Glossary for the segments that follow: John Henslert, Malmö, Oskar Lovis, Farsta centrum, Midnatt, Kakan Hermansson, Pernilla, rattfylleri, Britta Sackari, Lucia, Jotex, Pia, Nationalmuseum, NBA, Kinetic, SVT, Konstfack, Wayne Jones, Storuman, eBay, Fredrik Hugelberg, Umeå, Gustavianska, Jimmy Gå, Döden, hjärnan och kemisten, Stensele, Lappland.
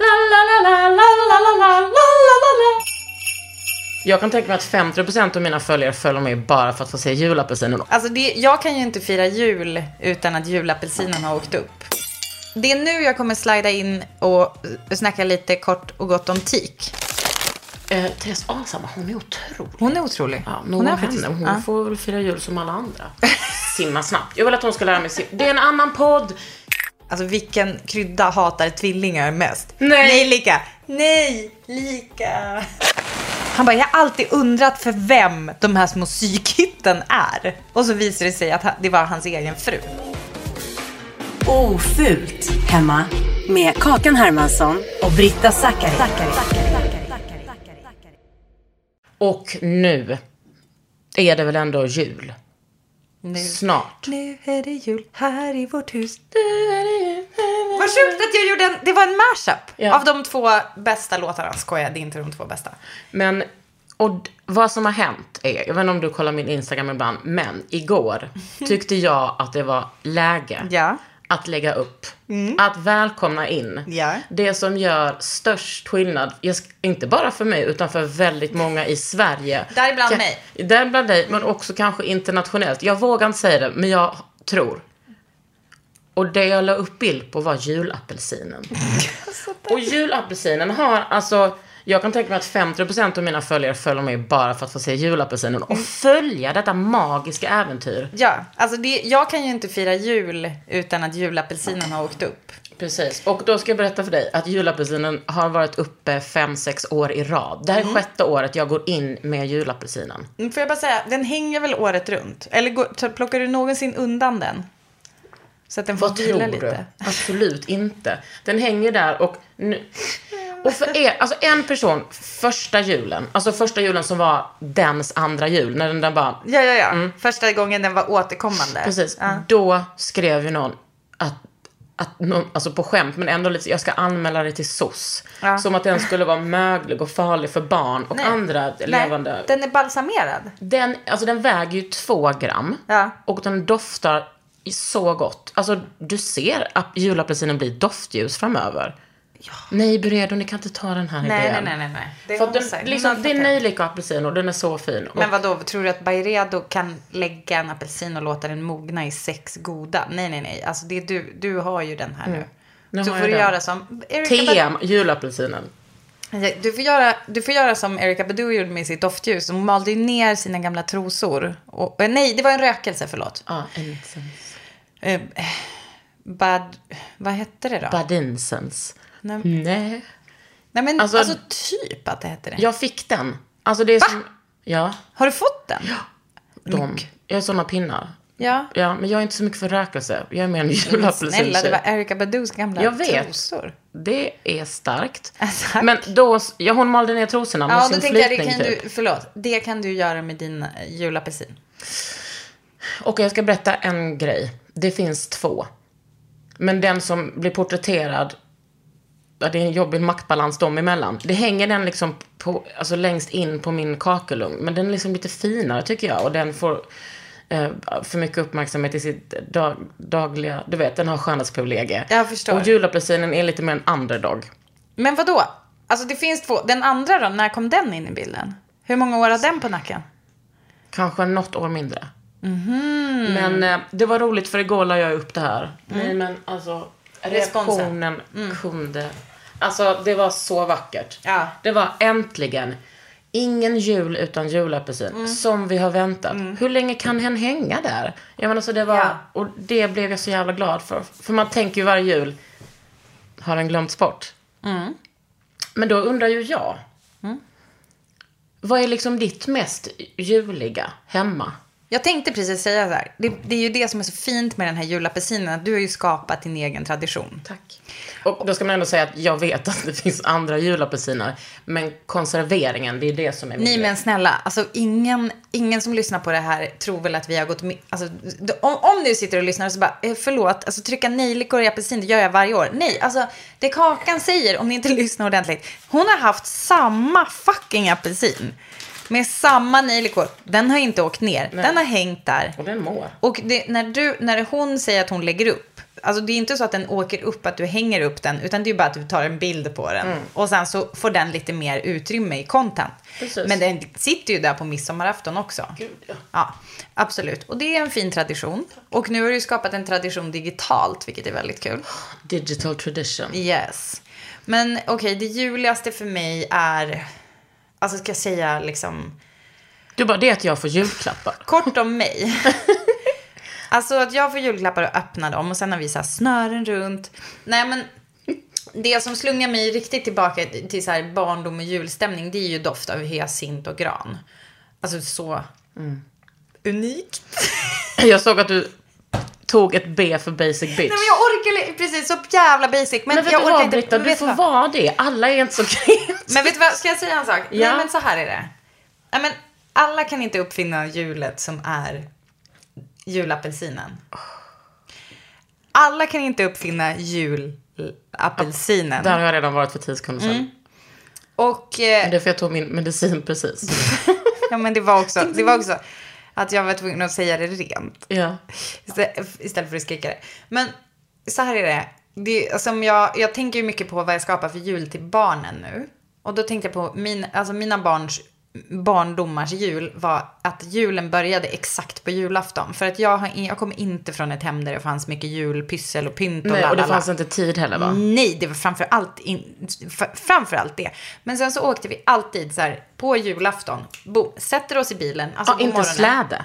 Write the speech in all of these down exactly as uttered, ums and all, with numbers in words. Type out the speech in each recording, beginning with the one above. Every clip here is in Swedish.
La, la, la, la, la, la, la, la, la, la. Jag kan tänka mig att femtio procent av mina följare följer mig bara för att få se julapelsinen. Alltså det, jag kan ju inte fira jul utan att julapelsinen har åkt upp. Det är nu jag kommer slida in och snacka lite kort och gott om tik. Eh, Therese Alshammar, hon är otrolig. Hon är otrolig. Ja, hon är faktiskt, hon ja. får väl fira jul som alla andra. Simma snabbt. Jag vill att hon ska lära mig simma. Det är en annan podd. Alltså vilken krydda hatar tvillingar mest? Nej. Nej, lika. Nej, lika. Han bara, jag har alltid undrat för vem de här små psykhitten är. Och så visar det sig att det var hans egen fru. Ofult hemma med Kakan Hermansson och Britta Sackari. Och nu är det väl ändå jul. Nu. Snart. Nu är det jul här i vårt hus. Nu är det jul. Vad sjukt att jag gjorde en... Det var en mashup ja. Av de två bästa låtarna. Skoja, det är inte de två bästa. Men, och vad som har hänt är... Jag vet inte om du kollar min Instagram ibland. Men igår tyckte jag att det var läge ja. Att lägga upp. Mm. Att välkomna in. Ja. Det som gör störst skillnad. Inte bara för mig utan för väldigt många i Sverige. Där bland Ka- mig. Där bland dig men också kanske internationellt. Jag vågar inte säga det men jag tror. Och det jag la upp bild på var julapelsinen. Och julapelsinen har alltså... Jag kan tänka mig att femtio procent av mina följare följer mig bara för att få se julapelsinen och följa detta magiska äventyr. Ja, alltså det, jag kan ju inte fira jul utan att julapelsinen har åkt upp. Precis, och då ska jag berätta för dig att julapelsinen har varit uppe fem sex år i rad. Det här är mm. sjätte året jag går in med julapelsinen. Får jag bara säga, den hänger väl året runt? Eller går, plockar du någonsin undan den? Så att den får vila lite? Absolut inte. Den hänger där och... Nu, och för er, alltså en person första julen, alltså första julen som var dens andra jul när den där bara ja ja ja, mm. första gången den var återkommande. Precis. Ja. Då skrev ju någon att att någon, alltså på skämt men ändå lite jag ska anmäla det till S O S ja. Som att den skulle vara möglig och farlig för barn och nej. Andra nej. Levande. Den är balsamerad. Den alltså den väger ju två gram ja. Och den doftar så gott. Alltså du ser att julapelsinen blir doftljus framöver. Ja. Nej, Buredo, ni kan inte ta den här nej, idén. Nej, nej, nej. Det, för den, liksom, det är nejlika apelsin och den är så fin. Och... Men vad då tror du att Buredo kan lägga en apelsin och låta den mogna i sex goda? Nej, nej, nej. Alltså, det är du, du har ju den här mm. nu. nu. Så får du den. Göra som... T M, Badu... julapelsinen. Du får, göra, du får göra som Erykah Badu gjorde med sitt doftljus. Hon malde ju ner sina gamla trosor. Och, nej, det var en rökelse, förlåt. Ja, en eh, Bad... Vad hette det då? Badinsens. Nej. Nej. Nej men alltså, alltså typ att det heter det. Jag fick den. Alltså det är som, ja. Har du fått den? Ja. De är såna pinnar. Ja. Ja, men jag är inte så mycket för räkelse. Jag är mer en julapelsin. Snälla, det var Erykah Badus gamla jag vet, trosor. Det är starkt. Alltså, men då, ja, hon malde ner trosorna med ja, sin flytning. Det kan typ. du, förlåt, det kan du göra med din julapelsin. Okej, jag ska berätta en grej. Det finns två. Men den som blir porträtterad, ja, det är en jobbig maktbalans dem emellan. Det hänger den liksom på, alltså längst in på min kakelugn. Men den är liksom lite finare tycker jag. Och den får eh, för mycket uppmärksamhet i sitt dag, dagliga... Du vet, den har skönhetsprivilegier. Jag förstår. Och julapelsinen är lite mer en underdog. Men vad då? Alltså det finns två. Den andra då, när kom den in i bilden? Hur många år har den på nacken? Kanske något år mindre. Mm-hmm. Men eh, det var roligt för igår lade jag upp det här. Mm. Nej men alltså... reaktionen mm. kunde alltså det var så vackert ja. Det var äntligen ingen jul utan julapelsin mm. som vi har väntat mm. hur länge kan hen hänga där jag menar, så det var, ja. Och det blev jag så jävla glad för för man tänker ju varje jul har den glömts bort mm. men då undrar ju jag mm. vad är liksom ditt mest juliga hemma? Jag tänkte precis säga så här. Det, det är ju det som är så fint med den här julapelsinen. Att du har ju skapat din egen tradition. Tack. Och då ska man ändå säga att jag vet att det finns andra julapelsiner. Men konserveringen, det är det som är... Nej men snälla, alltså ingen, ingen som lyssnar på det här tror väl att vi har gått... Med, alltså, om, om du sitter och lyssnar så bara, förlåt, alltså, trycka nejlikor i apelsin, det gör jag varje år. Nej, alltså det Kakan säger, om ni inte lyssnar ordentligt. Hon har haft samma fucking apelsin. Med samma nejlikor. Den har inte åkt ner. Nej. Den har hängt där. Och den mår. Och det, när, du, när hon säger att hon lägger upp. Alltså det är inte så att den åker upp. Att du hänger upp den. Utan det är ju bara att du tar en bild på den. Mm. Och sen så får den lite mer utrymme i content. Precis. Men den sitter ju där på midsommarafton också. Gud, ja. Ja, absolut. Och det är en fin tradition. Och nu har du skapat en tradition digitalt. Vilket är väldigt kul. Digital tradition. Yes. Men okej, okay, det juligaste för mig är... Alltså ska jag säga liksom... Du bara, det är att jag får julklappar. Kort om mig. Alltså att jag får julklappar och öppnar dem. Och sen har vi så här snören runt. Nej men, det som slungar mig riktigt tillbaka till så här barndom och julstämning. Det är ju doft av hyacint och gran. Alltså så mm. unikt. Jag såg att du tog ett B för basic bitch. Nej men jag orkar precis så jävla basic men, men jag orkar vad, inte Britta, du får vad? Vara det. Alla är inte så kreativa. Men vet du vad, ska jag säga en sak? Ja. Nej men så här är det. Nej men alla kan inte uppfinna julet som är julapelsinen. Alla kan inte uppfinna julapelsinen. Där har jag redan varit för tio sekunder sedan. Mm. Och eh... men det är för jag tog min medicin precis. Ja men det var också det var också att jag var tvungen att säga det rent. Ja. Istället för att skrika det. Men så här är det. Det som jag, jag tänker ju mycket på vad jag skapar för jul till barnen nu. Och då tänkte jag på min, alltså mina barns barndomars jul var att julen började exakt på julafton. För att jag, har in, jag kom inte från ett hem där det fanns mycket julpyssel och pynt och nej, lalala. Och det fanns inte tid heller va? Nej, det var framförallt, in, för, framförallt det. Men sen så åkte vi alltid så här på julafton. Bo, sätter oss i bilen. Alltså ja, på inte morgonen. Släde.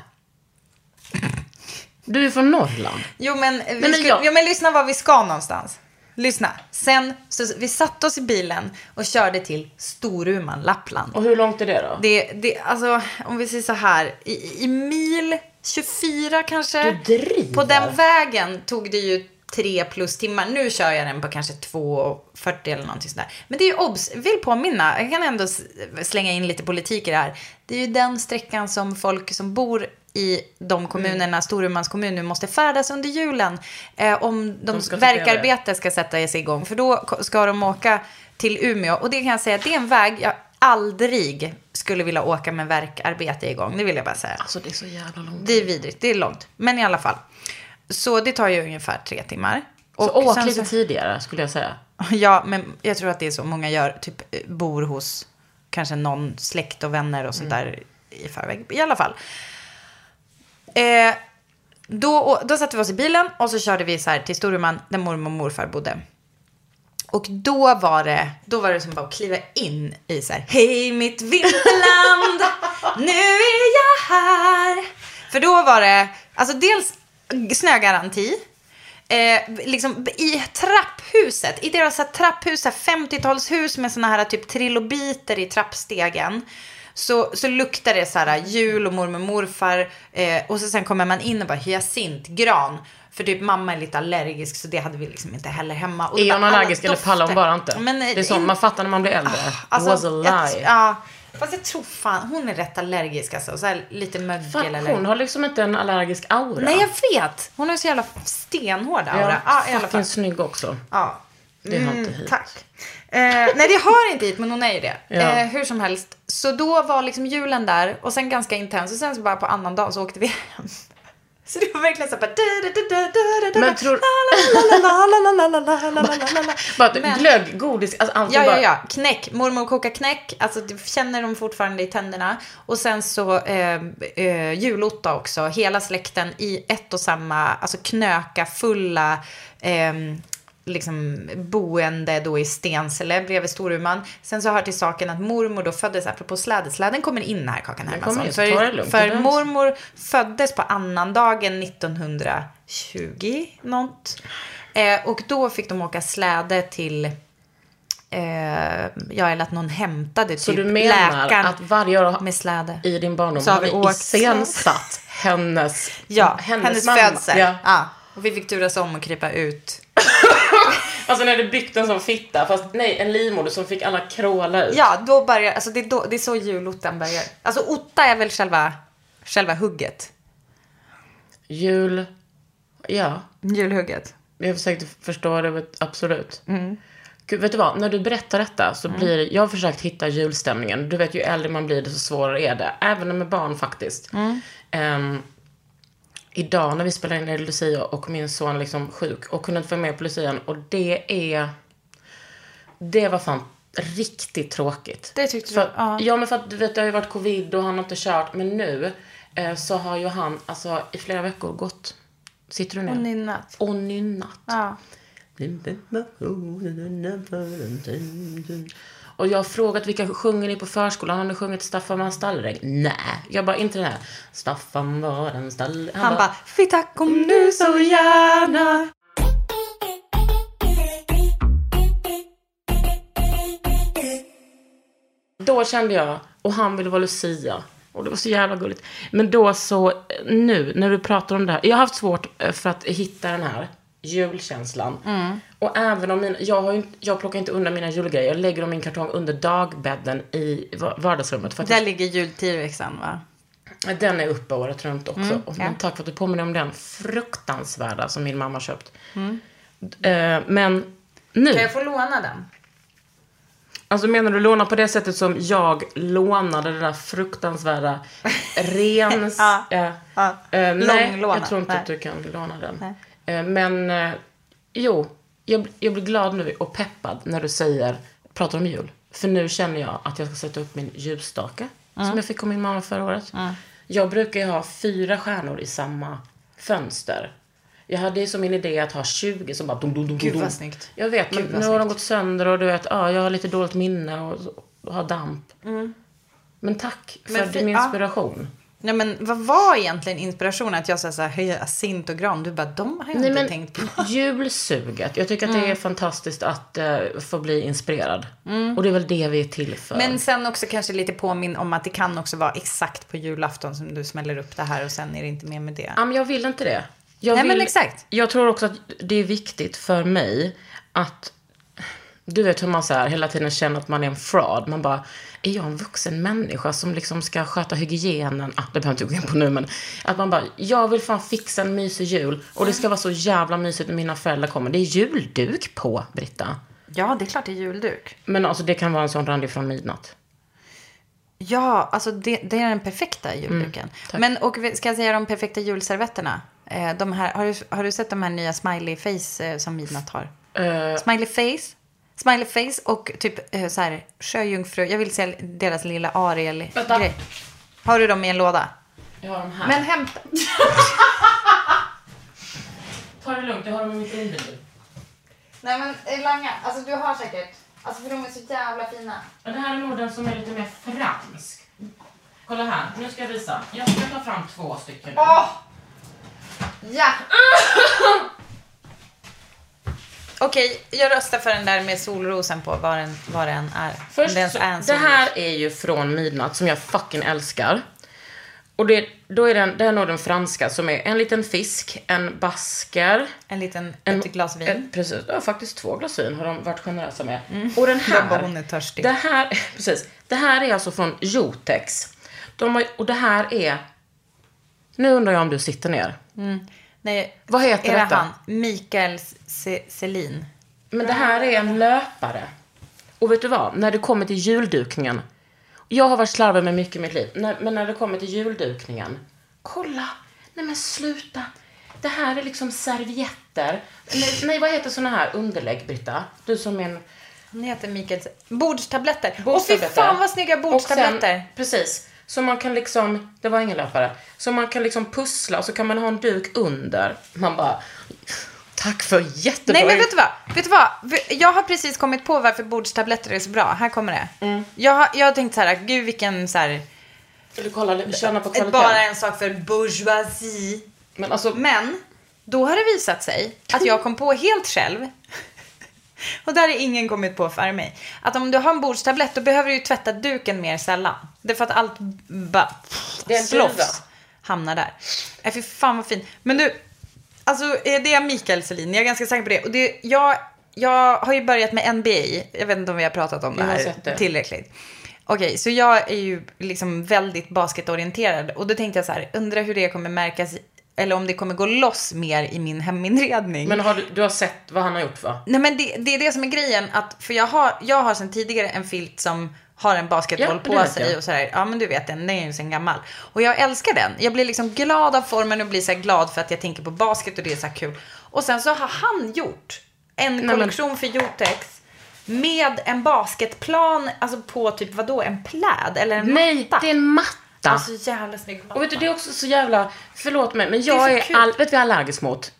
Du är från Norrland. Jo men, vi men, skulle, jag... jo, men lyssna var vi ska någonstans. Lyssna, sen så vi satt oss i bilen och körde till Storuman, Lappland. Och hur långt är det då? Det, det, alltså, om vi säger så här, i, i mil tjugofyra kanske. Du driver. På den vägen tog det ju tre plus timmar. Nu kör jag den på kanske två fyrtio eller någonting sådär. Men det är ju obs, vill påminna, jag kan ändå slänga in lite politik i det här. Det är ju den sträckan som folk som bor i de kommunerna, mm. Storumans kommun nu måste färdas under julen eh, om de, de verkarbete ska sätta sig igång, för då ska de åka till Umeå, och det kan jag säga det är en väg jag aldrig skulle vilja åka med verkarbete igång, det vill jag bara säga. Alltså det är så jävla långt. Det är vidrigt, det är långt, men i alla fall så det tar ju ungefär tre timmar. Och så åk lite så... tidigare skulle jag säga. Ja, men jag tror att det är så många gör, typ bor hos kanske någon släkt och vänner och sånt mm. där i förväg, i alla fall. Eh, då, då satte vi oss i bilen och så körde vi så här till Storuman där mormor och morfar bodde. Och då var det Då var det som bara att kliva in i så här, hej mitt vinterland, nu är jag här. För då var det alltså dels snögaranti eh, liksom i trapphuset, i deras så här trapphus, femtiotalshus med såna här typ trilobiter i trappstegen. så, så luktar det så här jul och mormor och morfar. Eh, och så sen kommer man in och bara hyacintgran. För typ mamma är lite allergisk, så det hade vi liksom inte heller hemma. Och är hon allergisk eller pallar hon bara inte? Men, det är sånt in... man fattar när man blir äldre. Ah, alltså, was a lie. Jag, ja, fast jag tror fan, hon är rätt allergisk alltså. Så här, lite mögel fan, eller... Hon har liksom inte en allergisk aura. Nej, jag vet. Hon har så jävla stenhård aura. Ja, ah, i alla fall. Snygg också. Ja. Det har inte hit. Tack. Eh, nej, det har inte hit, men hon är ju det. Ja. Eh, hur som helst. Så då var liksom julen där och sen ganska intens. Och sen så bara på annan dag så åkte vi hem. Så det var verkligen så här... Men tror... Bara glögg, godis, alltså allt. Ja, ja, ja. Knäck. Mormor kokar knäck. Alltså det känner de fortfarande i tänderna. Och sen så eh, eh, julotta också. Hela släkten i ett och samma... Alltså knöka, fulla... Eh, liksom boende då i Stensele bredvid Storuman. Sen så hör till saken att mormor då föddes, apropå slädesläden kommer in här Kakan Hermansson. För, för mormor föddes på annandagen nittonhundratjugo något. Eh, och då fick de åka släde till eh, ja, eller att någon hämtade typ. Så du menar att varje år med släde i din barndom har vi iscensatt hennes ja, hennes, hennes födsel. Ja. Ja. Och vi fick turas om och krypa ut. Alltså när det byggt en sån fitta. Fast nej, en livmoder som fick alla kråla ut. Ja, då börjar, alltså det är, då, det är så julottan börjar. Alltså otta är väl själva Själva hugget. Jul. Ja, julhugget. Jag försökte förstå det, absolut. Mm. Gud, vet du vad, när du berättar detta så blir det, jag har försökt hitta julstämningen. Du vet, ju äldre man blir det så svårare är det. Även med barn faktiskt. Mm. um, Idag när vi spelade in i Lucia och min son liksom sjuk och kunde inte få med på Lucian. Och det är... Det var fan riktigt tråkigt. Det tyckte för, du? Ja. Ja, men för att du vet, det har ju varit covid och han har inte kört. Men nu eh, så har ju han alltså i flera veckor gått... Sitter du ner? Och nynnat. Och nynnat. Ja. Och jag har frågat vilka sjunger ni på förskolan. Han har sjungit Staffan var en stallräng. Nej, jag bara inte den här. Staffan var en stallräng. Han, han bara, bara fitta kom nu så gärna. Då kände jag, och han ville vara Lucia. Och det var så jävla gulligt. Men då så, nu när du pratar om det här. Jag har haft svårt för att hitta den här julkänslan. Mm. Och även om mina, jag, har ju, jag plockar inte undan mina julgrejer. Jag lägger dem i min kartong under dagbädden i vardagsrummet. För att där jag, ligger jultillväxan, va? Den är uppe året runt också. Mm, och, ja. Men tack för att du påminner om den fruktansvärda som min mamma köpt. Mm. Eh, men nu... Kan jag få låna den? Alltså menar du låna på det sättet som jag lånade den där fruktansvärda rens... ja, eh, ja. Eh, nej, jag tror inte nej. Att du kan låna den. Nej. Men jo, jag, jag blir glad nu och peppad när du säger, pratar om jul. För nu känner jag att jag ska sätta upp min ljusstake mm. som jag fick av min mamma förra året. Mm. Jag brukar ju ha fyra stjärnor i samma fönster. Jag hade ju som min idé att ha tjugo som bara... Dum, dum, dum, Gud vad snyggt. Jag vet, men nu har de gått sönder och du vet, ja, jag har lite dåligt minne och, och har damp. Mm. Men tack för men, din inspiration. Ja. Nej, men vad var egentligen inspirationen att jag sa så här hyacint och gran? Du bara, de har jag Nej, inte men tänkt på. Julsuget. Jag tycker att mm. det är fantastiskt att uh, få bli inspirerad. Mm. Och det är väl det vi är till för. Men sen också kanske lite påminn om att det kan också vara exakt på julafton som du smäller upp det här och sen är det inte mer med det. Ja, men jag vill inte det. Jag Nej, vill, men exakt. Jag tror också att det är viktigt för mig att... Du vet hur man så här, hela tiden känner att man är en fraud. Man bara, är jag en vuxen människa som liksom ska sköta hygienen? Ah, det behöver jag inte gå in på nu, men att man bara, jag vill fan fixa en mysig jul. Och det ska vara så jävla mysigt när mina föräldrar kommer. Det är julduk på, Britta. Ja, det är klart det är julduk. Men alltså det kan vara en sån randig från midnatt. Ja, alltså det, det är den perfekta julduken. Mm, men och ska jag säga de perfekta julservetterna? Eh, de här, har, du, har du sett de här nya smiley face eh, som midnatt har? Uh... Smiley face? Smiley face och typ eh, så här sjöjungfru. Jag vill se deras lilla Ariel grej. Har du dem i en låda? Jag har dem här. Men hämta. Ta det lugnt, jag har dem i mitt inbil. Nej men långa, alltså du har säkert. Alltså för de är så jävla fina. Ja, det här är lådan som är lite mer fransk. Kolla här, nu ska jag visa. Jag ska ta fram två stycken. Åh! Oh! Ja! Okej, jag röstar för den där med solrosen på. Vad den, vad den är. Först, den så, är det här är ju från Midnatt, som jag fucking älskar. Och det, då är den, det är nog den franska, som är en liten fisk, en basker, en liten en, ett glas vin. En, precis, ja, faktiskt två glas vin har de varit generösa med. Mm. Och den här, de hon är törstig. Det här, precis, det här är alltså från Jotex. De har, och det här är... Nu undrar jag om du sitter ner. Mm. Nej, vad heter är detta? Han? Mikael Selin. Men det här är en löpare. Och vet du vad? När det kommer till juldukningen... Jag har varit slarvig med mycket i mitt liv. Men när det kommer till juldukningen... Kolla! Nej men sluta! Det här är liksom servietter. Nej, vad heter såna här underlägg, Britta? Du som en... Han heter Mikael... Bordstabletter. Bordstabletter. Och fy fan vad snygga bordstabletter. Sen, precis. Så man kan liksom... Det var ingen löpare. Så man kan liksom pussla och så kan man ha en duk under. Man bara... Tack för jättebra. Nej men vet du vad? Vet du vad? Jag har precis kommit på varför bordstabletter är så bra. Här kommer det. Mm. Jag har jag har tänkt så här, gud vilken så här, vill du kolla lite, känna på kvaliteten. Bara en sak för bourgeoisie. Men alltså men då har det visat sig att jag kom på helt själv. Och där är ingen kommit på för mig. Att om du har en bordstablett, då behöver du ju tvätta duken mer sällan. Det är för att allt bara slåss hamnar där. Äh, fy fan vad fint. Men du, alltså det är Mikael Selin, jag är ganska säker på det. Och det, jag, jag har ju börjat med N B A. Jag vet inte om vi har pratat om det här det. tillräckligt. Okej, så jag är ju liksom väldigt basketorienterad. Och då tänkte jag så här, undrar hur det kommer märkas, eller om det kommer gå loss mer i min heminredning. Men har du, du har sett vad han har gjort, va? Nej men det, det är det som är grejen, att, för jag har, jag har sedan tidigare en filt som har en basketboll ja, på sig jag. Och så här, ja men du vet den, den är ju sen gammal. Och jag älskar den. Jag blir liksom glad av formen och blir så här glad för att jag tänker på basket och det är så här kul. Och sen så har han gjort en Nej, kollektion men... för Jotex med en basketplan, alltså på typ vadå, en pläd eller en Nej, matta. Nej, det är en matta. Alltså jävla snygg matta. Och vet du, det är också så jävla, förlåt mig, men jag det är, är all, vet du, jag är allergisk mot.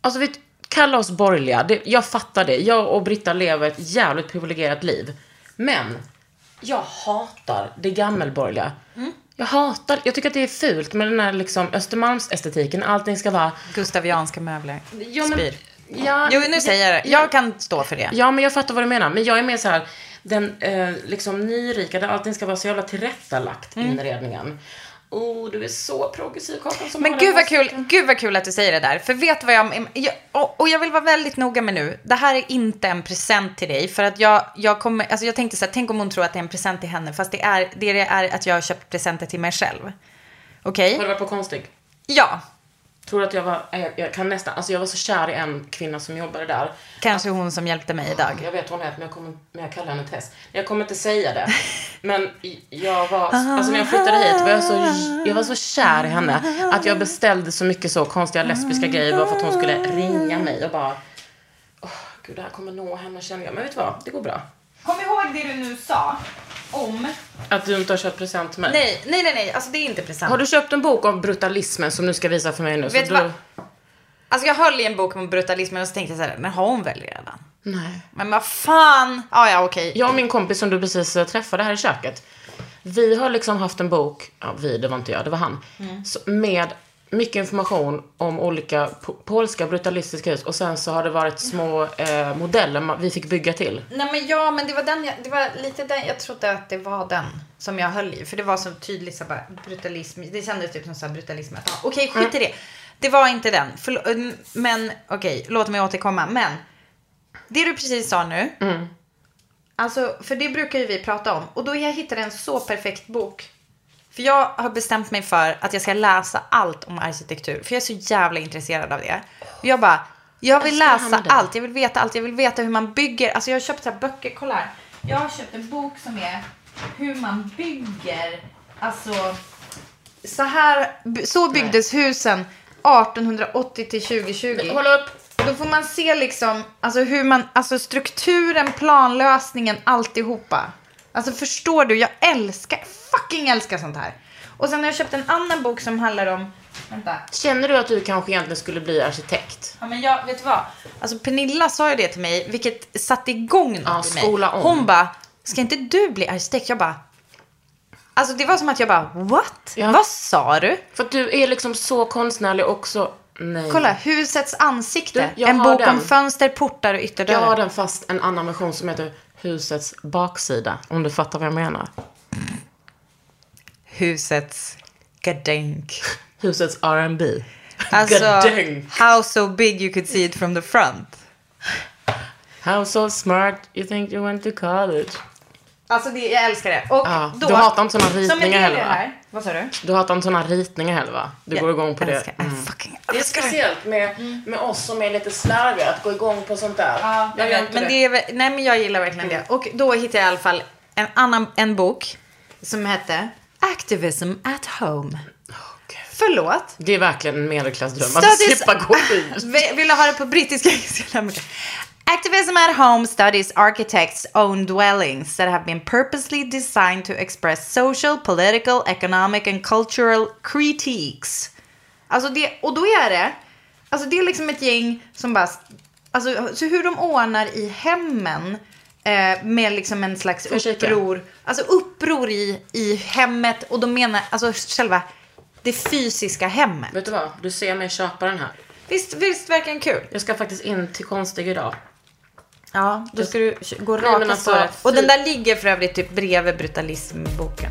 Alltså vet, kalla oss borgerliga, det, jag fattar det. Jag och Britta lever ett jävligt privilegierat liv. Men jag hatar det gammelborgerliga. Mm. Jag hatar, jag tycker att det är fult med den här liksom Östermalmsestetiken. Allting ska vara... Gustavianska möbler. Ja, men, Spyr. Ja, jo, nu säger jag det. Jag kan stå för det. Ja, men jag fattar vad du menar. Men jag är mer så här, den eh, liksom nyrika, där allting ska vara så jävla tillrättalagt mm. inredningen. Oh, du är så progressiv, Kakan, som men gud vad, kul, gud vad kul att du säger det där. För vet vad jag, jag och, och jag vill vara väldigt noga med nu. Det här är inte en present till dig. För att jag, jag kommer, alltså jag tänkte så här, tänk om hon tror att det är en present till henne. Fast det är, det är att jag har köpt presenter till mig själv. Okej? Okay? Har du varit på Konstig? Ja. Tror att jag var, jag, jag kan nästan, alltså jag var så kär i en kvinna som jobbade där. Kanske att, hon som hjälpte mig idag. Jag vet hon heter, men jag kommer, men jag kallar henne Tess. Jag kommer inte säga det. Men jag var, alltså när jag flyttade hit var jag så, jag var så kär i henne att jag beställde så mycket så konstiga lesbiska grejer bara för att hon skulle ringa mig och bara, åh, gud, det här kommer nå henne, känner jag. Men vet du vad, det går bra. Kom ihåg det du nu sa om... Att du inte har köpt present till mig. Nej, nej, nej, nej. Alltså det är inte present. Har du köpt en bok om brutalismen som du ska visa för mig nu? Vet så du... Alltså jag höll i en bok om brutalismen och så tänkte jag så här, men har hon väl redan? Nej. Men vad fan? Ah, ja, okej. Okay. Jag och min kompis som du precis träffade här i köket, vi har liksom haft en bok, ja vi, det var inte jag, det var han, mm. så, med mycket information om olika po- polska brutalistiska hus. Och sen så har det varit små eh, modeller man, vi fick bygga till. Nej men ja, men det var den jag, det var lite den jag trodde att det var den som jag höll i. För det var så tydligt så bara, brutalism. Det kändes typ som så här, brutalism. Ja, okej, okay, skit i mm. det. Det var inte den. Förlo- men okej, okay, låt mig återkomma. Men det du precis sa nu. Mm. Alltså, för det brukar ju vi prata om. Och då jag hittade en så perfekt bok. För jag har bestämt mig för att jag ska läsa allt om arkitektur. För jag är så jävla intresserad av det. Och jag bara, jag vill läsa allt. Jag vill veta allt. Jag vill veta hur man bygger. Alltså jag har köpt så här böcker. Kolla här. Jag har köpt en bok som är hur man bygger. Alltså så här. Så byggdes husen arton åttio till tjugo tjugo. Men, håll upp. Då får man se liksom. Alltså hur man. Alltså strukturen, planlösningen, alltihopa. Alltså förstår du, jag älskar, fucking älskar sånt här. Och sen har jag köpt en annan bok som handlar om, vänta. Känner du att du kanske egentligen skulle bli arkitekt? Ja men jag, vet du vad? Alltså Pernilla sa ju det till mig, vilket satte igång något ja, i mig. Om. Hon bara, ska inte du bli arkitekt? Jag bara, alltså det var som att jag bara, what? Ja. Vad sa du? För att du är liksom så konstnärlig också. Nej. Kolla, husets ansikte. Du, en bok den. Om fönster, portar och ytterdörrar. Jag har den, fast en annan version som heter Husets baksida, om du fattar vad jag menar. Husets gadänk. Husets R and B. Alltså, gadänk. How so big you could see it from the front. How so smart you think you went to college. Alltså det, jag älskar det. Och ja, då, du hatar inte såna ritningar heller, va? Vad sa du? Du hatar inte såna ritningar heller, va? Du ja, går igång på älskar, det. Mm. Det är speciellt med, med oss som är lite slarviga att gå igång på sånt där. Ja, jag jag men, det. Det är, nej, men jag gillar verkligen det. Och då hittade jag i alla fall en annan en bok som hette Activism at Home. Okay. Förlåt. Det är verkligen en medelklassdröm att slippa gå ut. Vill jag ha det på brittiska? Activism at Home studies architects' own dwellings that have been purposely designed to express social, political, economic and cultural critiques. Alltså det, och då är det, alltså det är liksom ett gäng som bara, alltså så hur de ordnar i hemmen eh, med liksom en slags uppror, alltså uppror i, i hemmet, och de menar alltså själva det fysiska hemmet. Vet du vad, du ser mig köpa den här. Visst, visst verkligen kul. Jag ska faktiskt in till Konstiga idag. Ja, då ska du gå rakt och svara. Och den där ligger för övrigt typ bredvid brutalismboken.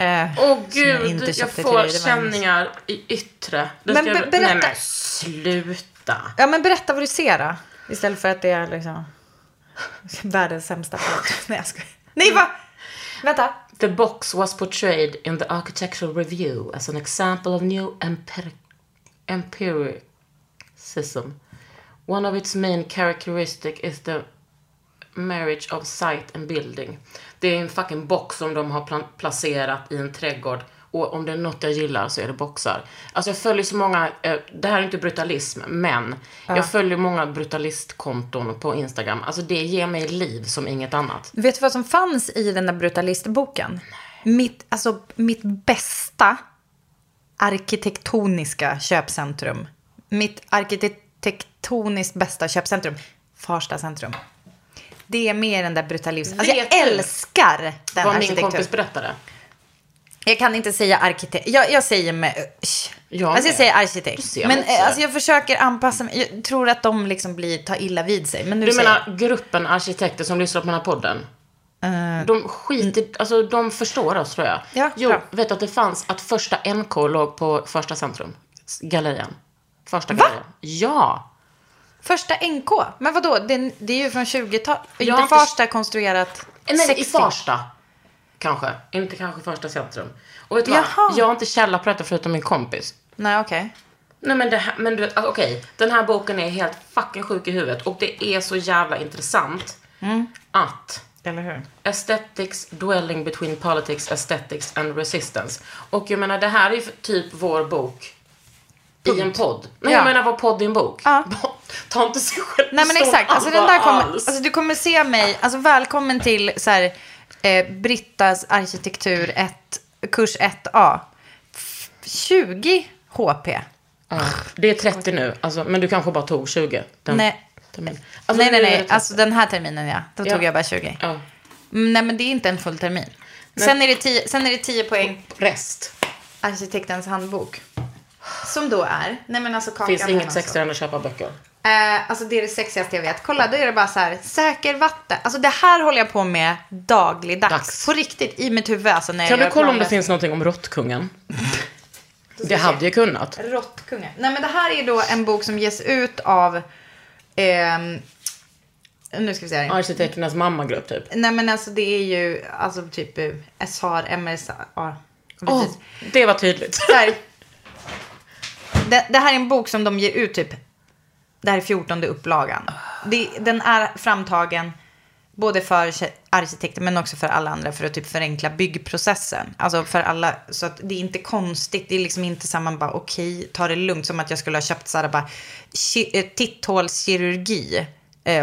Åh äh, oh, gud, jag, jag får känningar i yttre. Det men be- berätta. Nej, men sluta. Ja, men berätta vad du ser då. Istället för att det är liksom världens sämsta. Nej, jag ska. Nej, va? Vänta. The box was portrayed in the architectural review as an example of new empir- empiricism. One of its main characteristics is the marriage of site and building. Det är en fucking box som de har placerat i en trädgård. Och om det är något jag gillar så är det boxar. Alltså jag följer så många, det här är inte brutalism, men ja. Jag följer många brutalistkonton på Instagram. Alltså det ger mig liv som inget annat. Vet du vad som fanns i den där brutalistboken? Nej. Mitt, alltså mitt bästa arkitektoniska köpcentrum. Mitt arkitektoniskt bästa köpcentrum. Farsta centrum. Det är mer än där brutalism. Alltså jag älskar den arkitekturen. Vad min kompis berättade. Jag kan inte säga arkitekt. Jag, jag säger med... Jag alltså jag säger arkitekt. Men alltså jag försöker anpassa mig. Jag tror att de liksom blir, tar illa vid sig. Men nu du menar jag... gruppen arkitekter som lyssnar på den här podden? Uh, de skiter... N- alltså de förstår oss, tror jag. Ja, jo, bra. Vet du att det fanns att första N K låg på första centrum? Gallerian. Första gallerian. Va? Ja. Första N K? Men vadå? Det, det är ju från tjugotalet. Inte har... Farsta konstruerat nej, sextio. I Farsta. Kanske. Inte kanske Farsta centrum. Och vet du vad? Jag har inte källa på detta förutom min kompis. Nej, okej. Okay. Nej, men, det här, men du vet, okej. Okay. Den här boken är helt fucking sjuk i huvudet. Och det är så jävla intressant mm. att... Eller hur? Aesthetics, dwelling between politics, aesthetics and resistance. Och jag menar, det här är ju typ vår bok i en podd. Nej, ja. Jag menar, var podd i en bok. Ja. Ta inte sig själv. Nej, men exakt. Alltså, den där kommer, alltså, du kommer se mig. Alltså, välkommen till så här, eh, Brittas arkitektur ett, kurs ett A. tjugo H P. Ja, det är trettio nu. Alltså, men du kanske bara tog tjugo. Den, nej. Alltså, nej, nej, nej. Alltså, den här terminen, ja. Då ja. Tog jag bara tjugo. Ja. Nej, men det är inte en full termin. Nej. Sen är det tio, sen är det tio poäng. Rest. Arkitektens handbok. Som då är... Nej, men alltså, finns det inget sexigare än att köpa böcker? Eh, alltså det är det sexigaste jag vet. Kolla, då är det bara så här, säker vatten. Alltså det här håller jag på med dagligdags. Dags. På riktigt, i mitt huvud. Alltså, när kan jag du kolla om det finns någonting om råttkungen? Det hade ju kunnat. Råttkungen. Nej, men det här är då en bok som ges ut av... Eh, nu ska vi se. Arkitekternas mammagrupp typ. Nej, men alltså det är ju... Alltså typ S A R, M S A R. Åh, oh, det var tydligt. Så här, det, det här är en bok som de ger ut typ... Det här är fjortonde upplagan. Det, den är framtagen både för arkitekter men också för alla andra, för att typ förenkla byggprocessen. Alltså för alla, så att det är inte konstigt. Det är liksom inte så att man bara okej, okay, ta det lugnt. Som att jag skulle ha köpt så här bara titthålskirurgi.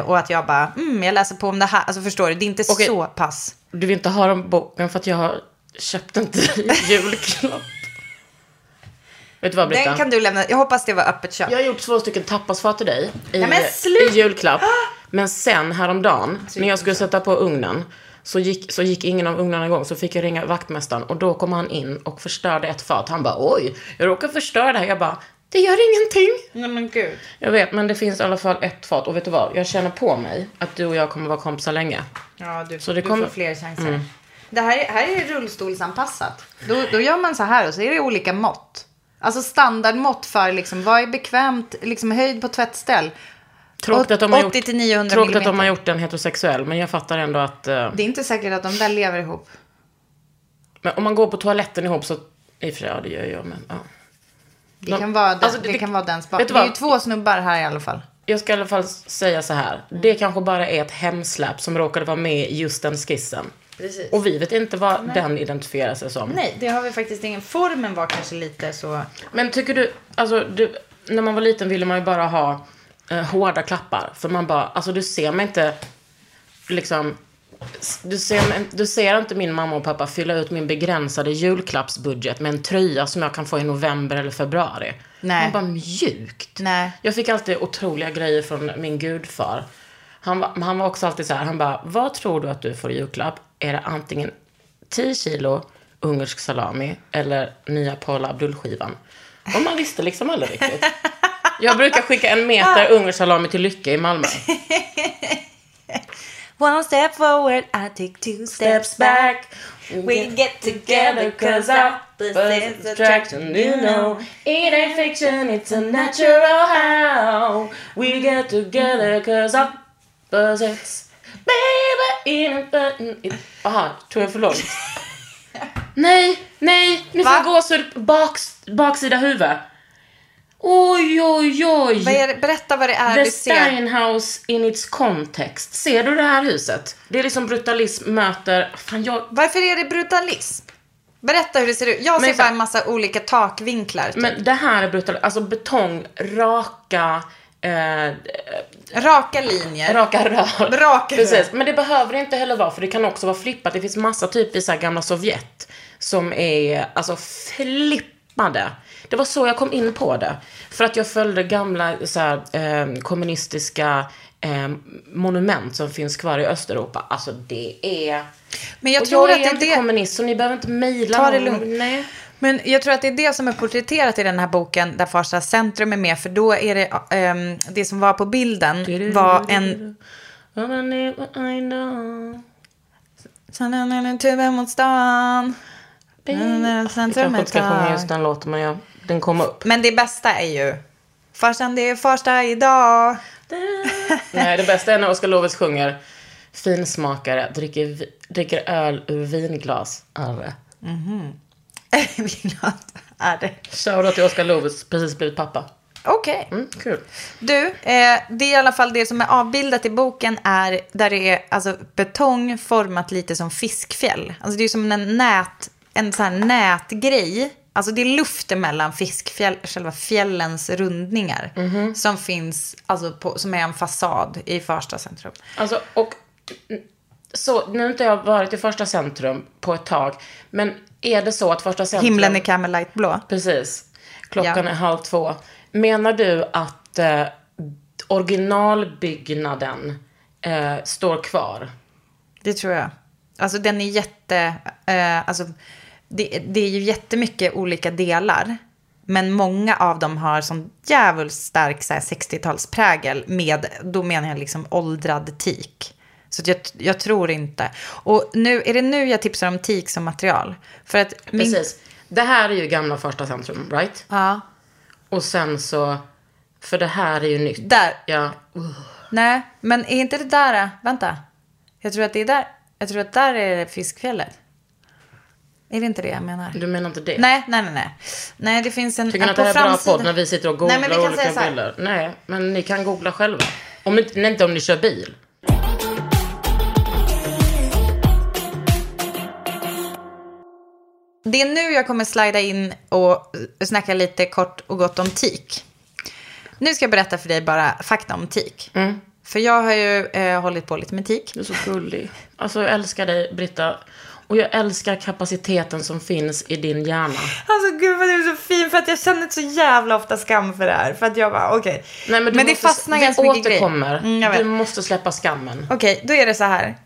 Och att jag bara, mm, jag läser på om det här. Alltså förstår du, det är inte okay. Så pass. Du vill inte ha den boken för att jag har köpt en till julklapp. Vet du vad, Britta? Den kan du lämna. Jag hoppas det var öppet köp. Jag har gjort två stycken tapasfat till dig i, ja, men i julklapp. Men sen häromdagen, alltså, när jag skulle sätta på ugnen, så gick, så gick ingen av ugnarna igång. Så fick jag ringa vaktmästaren. Och då kom han in och förstörde ett fat. Han bara, oj, jag råkar förstöra det här. Jag bara, det gör ingenting. Nej, men gud. Jag vet, men det finns i alla fall ett fat. Och vet du vad, jag känner på mig att du och jag kommer vara kompisar länge. Ja, du, så det du kommer... får fler chanser. Mm. Det här, här är rullstolsanpassat. Då, då gör man så här och så är det olika mått. Alltså standardmått för liksom, vad är bekvämt, liksom höjd på tvättställ. Tråkigt att de har gjort, tråkigt att de har gjort den heterosexuell, men jag fattar ändå att... Uh, det är inte säkert att de där lever ihop. Men om man går på toaletten ihop så... I och för sig, det gör jag, men... Uh. Det, de, kan vara den, alltså, det, det kan vara den spa. Det är ju två snubbar här i alla fall. Jag ska i alla fall säga så här. Mm. Det kanske bara är ett hemsläpp som råkade vara med i just den skissen. Precis. Och vi vet inte vad nej. Den identifierar sig som. Nej, det har vi faktiskt ingen. Formen var kanske lite så. Men tycker du, alltså du, när man var liten ville man ju bara ha eh, hårda klappar. För man bara, alltså du ser mig inte liksom, du ser, du ser inte min mamma och pappa fylla ut min begränsade julklappsbudget med en tröja som jag kan få i november eller februari. Nej. Man bara mjukt. Nej. Jag fick alltid otroliga grejer från min gudfar. Han, han var också alltid så här, han bara, vad tror du att du får i julklapp? Är det antingen tio kilo ungersk salami eller nya Paula Abdul-skivan? Och man visste liksom aldrig riktigt. Jag brukar skicka en meter ungersk salami till Lycka i Malmö. One step forward, I take two steps back. We get together cause opposites attract, you know. It ain't fiction, it's a natural how. We get together cause opposites. Jaha, tror jag för långt. Nej, nej, nu får jag gåshud bak, baksida huvud. Oj, oj, oj. Vad är det? Berätta vad det är. The du ser. The Steinhouse in its context. Ser du det här huset? Det är liksom brutalism möter... Fan, jag... Varför är det brutalism? Berätta hur det ser ut. Jag ser men, bara en massa olika takvinklar. Typ. Men det här är brutalism. Alltså betong, raka... Eh, raka linjer. Raka rör. Raka precis. Men det behöver inte heller vara, för det kan också vara flippat. Det finns massa typ i så här gamla Sovjet som är alltså flippade. Det var så jag kom in på det. För att jag följde gamla så här, eh, kommunistiska eh, monument som finns kvar i Östeuropa. Alltså det är... Men jag tror och jag att är inte det... kommunist, så ni behöver inte mejla. Ta det lugnt. Nej. Men jag tror att det är det som är porträtterat i den här boken där Farsta centrum är med, för då är det um, det som var på bilden var en tuben mot stan. Jag ska sjunga just den låten, men jag, den kom upp. Men det bästa är ju Farsan, det är Farsta idag. Nej, det bästa är när Oskar Lovis sjunger finsmakare, dricker, dricker öl ur vinglas. Arre. Mhm. Är det. Shoutout till Oskar Lovis, precis blivit pappa. Okej, okay. Mm, kul. Du, eh, det är i alla fall det som är avbildat i boken är där det är alltså betong format lite som fiskfjäll. Alltså det är som en nät, en sån här nätgrej Alltså det är luften mellan fiskfjäll, själva fjällens rundningar mm-hmm. som finns, alltså på, som är en fasad i Farsta centrum. Alltså, och så, nu har inte jag varit i Farsta centrum på ett tag, men är det så att Farsta centrum... Himlen är kamelightblå. Precis. Klockan ja. är halv två. Menar du att eh, originalbyggnaden eh, står kvar? Det tror jag. Alltså den är jätte... Eh, alltså... Det, det är ju jättemycket olika delar, men många av dem har sån jävligt stark så här sextiotalsprägel med, då menar jag liksom åldrad teak. Så jag, jag tror inte. Och nu, är det nu jag tipsar om teak som material? För att min... Precis. Det här är ju gamla Farsta centrum, right? Ja. Och sen så, för det här är ju nytt. Där. Ja. Uh. Nej, men är inte det där, vänta. Jag tror att det är där, jag tror att där är fiskfjället. Är det inte det jag menar? Du menar inte det? Nej, nej, nej. nej. nej det finns en, tycker ni att det här är framsida... bra podd när vi sitter och googlar nej, men vi kan olika säga bilder? Nej, men ni kan googla själva. Om ni, nej, inte om ni kör bil. Det är nu jag kommer slida in och snacka lite kort och gott om teak. Nu ska jag berätta för dig bara fakta om teak. Mm. För jag har ju eh, hållit på lite med teak. Du är så gullig. Alltså, jag älskar dig, Britta. Och jag älskar kapaciteten som finns i din hjärna. Alltså gud vad du är så fin. För att jag känner så jävla ofta skam för det här. För att jag bara, okej. Okay. Men, men måste, det fastnar ganska mycket grejer. Mm, du måste släppa skammen. Okej, okay, då är det så här.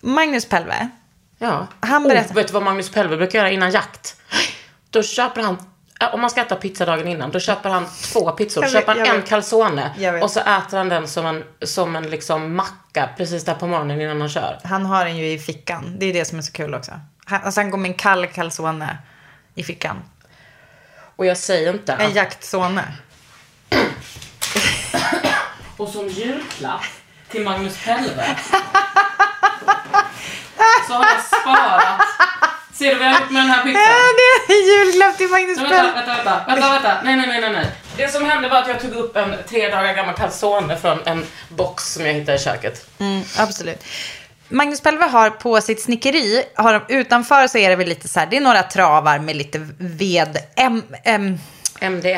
Magnus Pelve. Ja. Han berättar... Oh, vet du vad Magnus Pelve brukar göra innan jakt? Då köper han... Om man ska äta pizza dagen innan, då köper han två pizzor. Då köper han en calzone. Och så äter han den som en, som en liksom macka precis där på morgonen innan han kör. Han har den ju i fickan. Det är det som är så kul också. Han, alltså han går med en kall calzone i fickan. Och jag säger inte... En jaktzone. Och som julklapp till Magnus Pelve så har jag sparat... Ser du vad jag har gjort med den här pizzan? Ja, det är julklapp till Magnus Pelve. Vänta, vänta, vänta, vänta, vänta. Nej, nej, nej, nej. Det som hände var att jag tog upp en tre dagar gammal calzone från en box som jag hittade i köket. Mm, absolut. Magnus Pelve har på sitt snickeri, har de, utanför så är det väl lite så här, det är några travar med lite ved, äm, äm,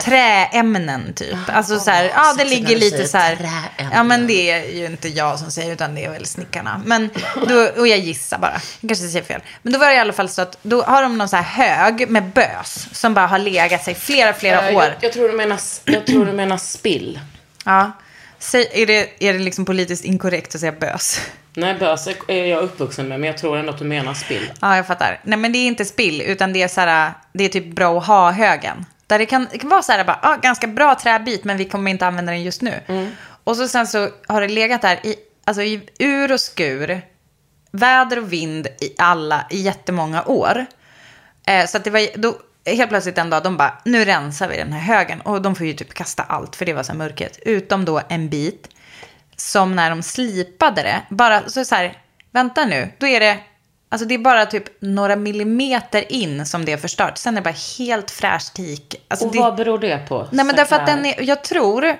träämnen typ. Alltså oh, så här, ja det ligger lite så här. Träämnen. Ja men det är ju inte jag som säger utan det är väl snickarna. Men då, och jag gissar bara. Jag kanske säger fel. Men då var det i alla fall så att då har de någon så här hög med bös som bara har legat sig flera flera uh, år. Jag, jag tror du menar jag tror du menar spill. Ja. Säg, är det är det liksom politiskt inkorrekt att säga bös? Nej, bös är jag uppvuxen med, men jag tror ändå att du menar spill. Ja, jag fattar. Nej men det är inte spill utan det är så här, det är typ bra att ha högen. Där det kan, det kan vara så här bara, ah, ganska bra träbit men vi kommer inte använda den just nu. Mm. Och så sen så har det legat där i, alltså i ur och skur, väder och vind i alla i jättemånga år. Eh, så att det var då helt plötsligt en dag de bara, nu rensar vi den här högen och de får ju typ kasta allt för det var så här mörkret utom då en bit som när de slipade det bara så så här, vänta nu, då är det alltså det är bara typ några millimeter in som det är förstört. Sen är det bara helt fräsch teak. Alltså och det... vad beror det på? Nej men därför att den är, jag tror uh,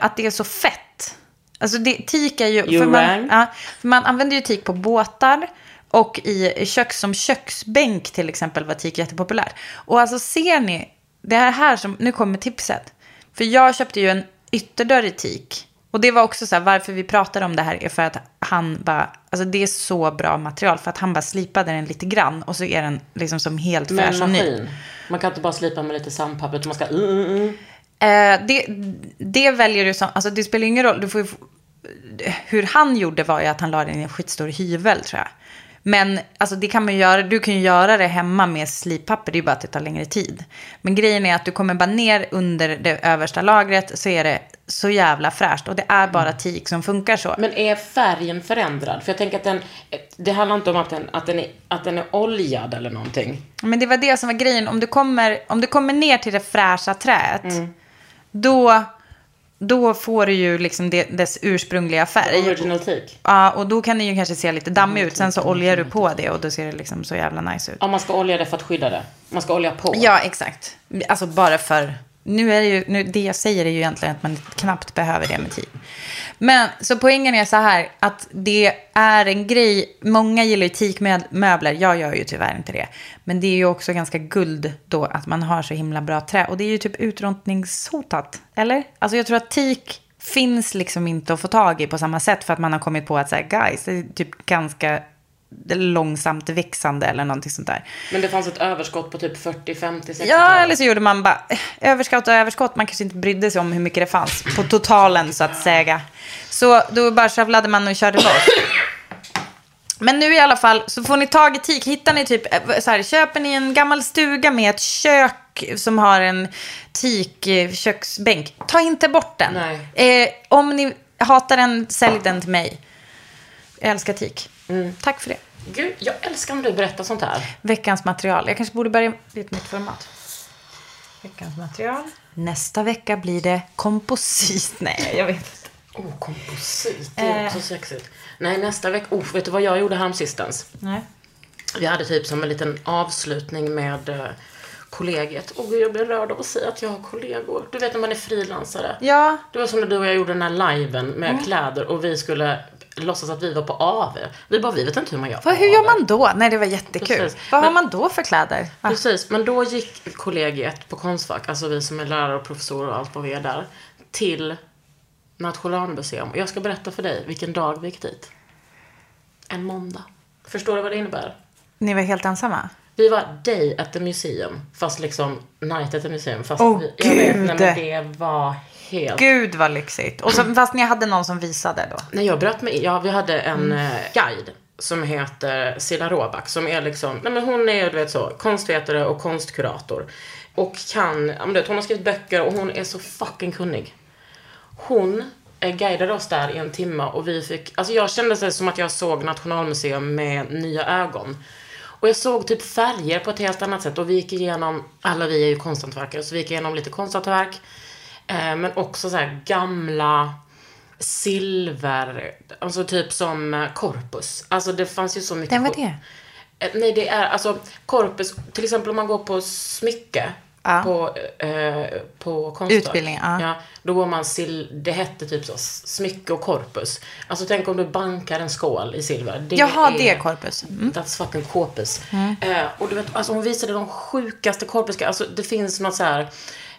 att det är så fett. Alltså det, teak är ju... För man, ja, för man använder ju teak på båtar. Och i kök som köksbänk till exempel var teak jättepopulärt. Och alltså ser ni, det här här som... Nu kommer tipset. För jag köpte ju en ytterdörr i teak. Och det var också så här, varför vi pratade om det här är för att han bara, alltså det är så bra material för att han bara slipade den lite grann och så är den liksom som helt fräsch som ny. Man kan inte bara slipa med lite sandpapper utan man ska... Mm, mm. Eh, det, det väljer du som, alltså det spelar ingen roll, du får ju, hur han gjorde var ju att han la den i en skitstor hyvel tror jag. Men alltså det kan man göra, du kan ju göra det hemma med slippapper, det är bara att det tar längre tid. Men grejen är att du kommer bara ner under det översta lagret så är det så jävla fräscht och det är bara teak som funkar så. Men är färgen förändrad? För jag tänker att den, det handlar inte om att den, att den, är, att den är oljad eller någonting. Men det var det som var grejen, om du kommer, om du kommer ner till det fräscha träet mm. då... Då får du ju liksom det, dess ursprungliga färg. Original teak. Ja, och då kan det ju kanske se lite dammig ut. Sen så oljar du på det och då ser det liksom så jävla nice ut. Ja, man ska olja det för att skydda det. Man ska olja på. Ja, exakt. Alltså bara för Nu är det ju, nu, det jag säger är ju egentligen att man knappt behöver det med tid. Men så poängen är så här att det är en grej, många gillar ju teakmöbler, jag gör ju tyvärr inte det. Men det är ju också ganska guld då att man har så himla bra trä. Och det är ju typ utrotningshotat, eller? Alltså jag tror att teak finns liksom inte att få tag i på samma sätt för att man har kommit på att så här, guys, det är typ ganska långsamt växande eller någonting sånt där. Men det fanns ett överskott på typ fyrtio, femtio, sextio. Ja, eller så gjorde man bara överskott och överskott. Man kanske inte brydde sig om hur mycket det fanns på totalen så att säga. Så då bara skövlade man och körde loss. Men nu i alla fall så får ni tag i teak. Hittar ni typ så här, köper ni en gammal stuga med ett kök som har en teak-köksbänk. Ta inte bort den. Nej. Eh, om ni hatar den, sälj den till mig. Jag älskar teak. Mm. Tack för det. Gud, jag älskar om du berättar sånt här. Veckans material. Jag kanske borde börja i ett nytt format. Veckans material. Nästa vecka blir det komposit. Nej, jag vet inte. Oh, komposit. Det är eh. också sexigt. Nej, nästa vecka. Oh, vet du vad jag gjorde häromsistens? Nej. Vi hade typ som en liten avslutning med kollegiet. Och jag blir rörd av att säga att jag har kollegor. Du vet när man är frilansare. Ja. Det var som när du och jag gjorde den här liven med mm. kläder. Och vi skulle låtsas att vi var på A V. Vi bara, vi vet inte hur man gör. Va, hur gör man då? Nej, det var jättekul. Precis. Vad men, har man då för kläder? Ah. Precis, men då gick kollegiet på Konstfack, alltså vi som är lärare och professorer och allt vad vi är där, till Nationalmuseum. Och jag ska berätta för dig vilken dag vi gick dit. En måndag. Förstår du vad det innebär? Ni var helt ensamma? Vi var day at the museum. Fast liksom night at the museum. Fast oh, vi, jag vet, nej, men det var helt... Gud vad lyxigt. Och så, fast ni hade någon som visade då? Nej, jag bröt mig. Ja, vi hade en mm. guide som heter Silla Råback. Som är liksom... Nej, men hon är, du vet så, konstvetare och konstkurator. Och kan... Ja, men du vet, hon har skrivit böcker och hon är så fucking kunnig. Hon guidade oss där i en timme och vi fick... Alltså jag kände sig som att jag såg Nationalmuseum med nya ögon. Och jag såg typ färger på ett helt annat sätt. Och vi gick igenom, alla vi är ju konsthantverkare, så vi gick igenom lite konsthantverk. Eh, men också så här gamla silver, alltså typ som korpus. Alltså det fanns ju så mycket. Den var det? Eh, nej, det är alltså korpus, till exempel om man går på smycke. Ja. På, eh, på konstverk. Utbildning, ja. Ja, då går man sil- det hette typ så smycke och korpus. Alltså tänk om du bankar en skål i silver. Det Jaha, är, det är korpus. Mm. That's fucking korpus. Mm. Eh, och du vet, alltså hon visade de sjukaste korpuska. Alltså det finns något så här,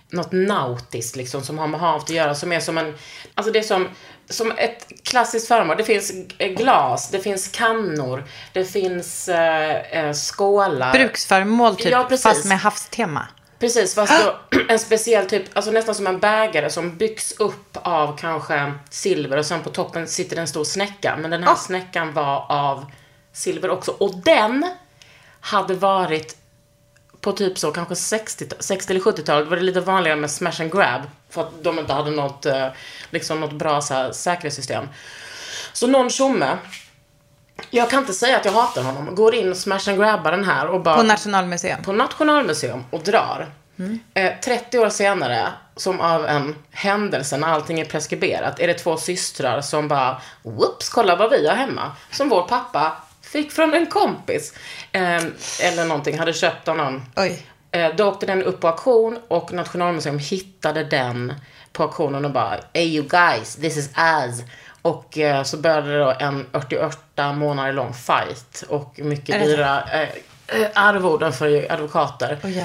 något nautiskt liksom som har med havet att göra, som är som en, alltså det är som som ett klassiskt föremål. Det finns glas, det finns kannor, det finns eh, skålar. Bruksföremål typ, ja, fast med havstema. Precis, fast då en speciell typ, alltså nästan som en bägare som byggs upp av kanske silver och sen på toppen sitter en stor snäcka. Men den här oh. snäckan var av silver också. Och den hade varit på typ så kanske sextio eller sjuttiotalet. Var det lite vanligare med smash and grab för att de inte hade något, liksom något bra så här, säkerhetssystem. Så någon tjomme... Jag kan inte säga att jag hatar honom. Går in och smash and grabbar den här och bara, på Nationalmuseum. På Nationalmuseum och drar. Mm. Eh, trettio år senare, som av en händelse när allting är preskriberat, är det två systrar som bara, whoops, kolla vad vi har hemma. Som vår pappa fick från en kompis. Eh, eller någonting, hade köpt av någon. Oj. Eh, då åkte den upp på auktion och Nationalmuseum hittade den på auktionen och bara, hey you guys, this is us. Och eh, så började det då en åttioåtta månader lång fight och mycket dyra eh, arvoden för advokater oh,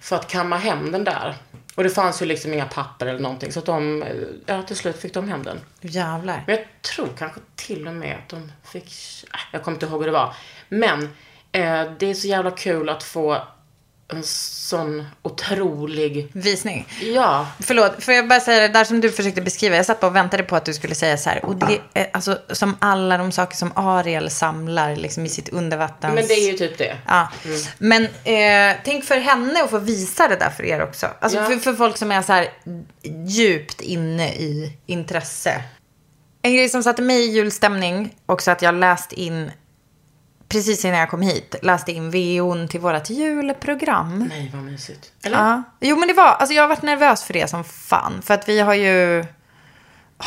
för att kamma hem den där. Och det fanns ju liksom inga papper eller någonting så att de, ja, till slut fick de hem den. Jävlar. Men jag tror kanske till och med att de fick, jag kommer inte ihåg hur det var. Men eh, det är så jävla kul att få en sån otrolig visning. Ja. Förlåt, får jag bara säga det där som du försökte beskriva. Jag satt bara och väntade på att du skulle säga så här. Och det är, alltså, som alla de saker som Ariel samlar liksom i sitt undervattens... Men det är ju typ det. Ja. Mm. Men eh, tänk för henne att få visa det där för er också. Alltså ja. för, för folk som är så här djupt inne i intresse. En grej som satte mig i julstämning också att jag läst in... Precis innan jag kom hit läste in V O:n till vårat julprogram. Nej, vad mysigt. Eller? Ja. Jo, men det var... Alltså jag har varit nervös för det som fan. För att vi har ju... Oh,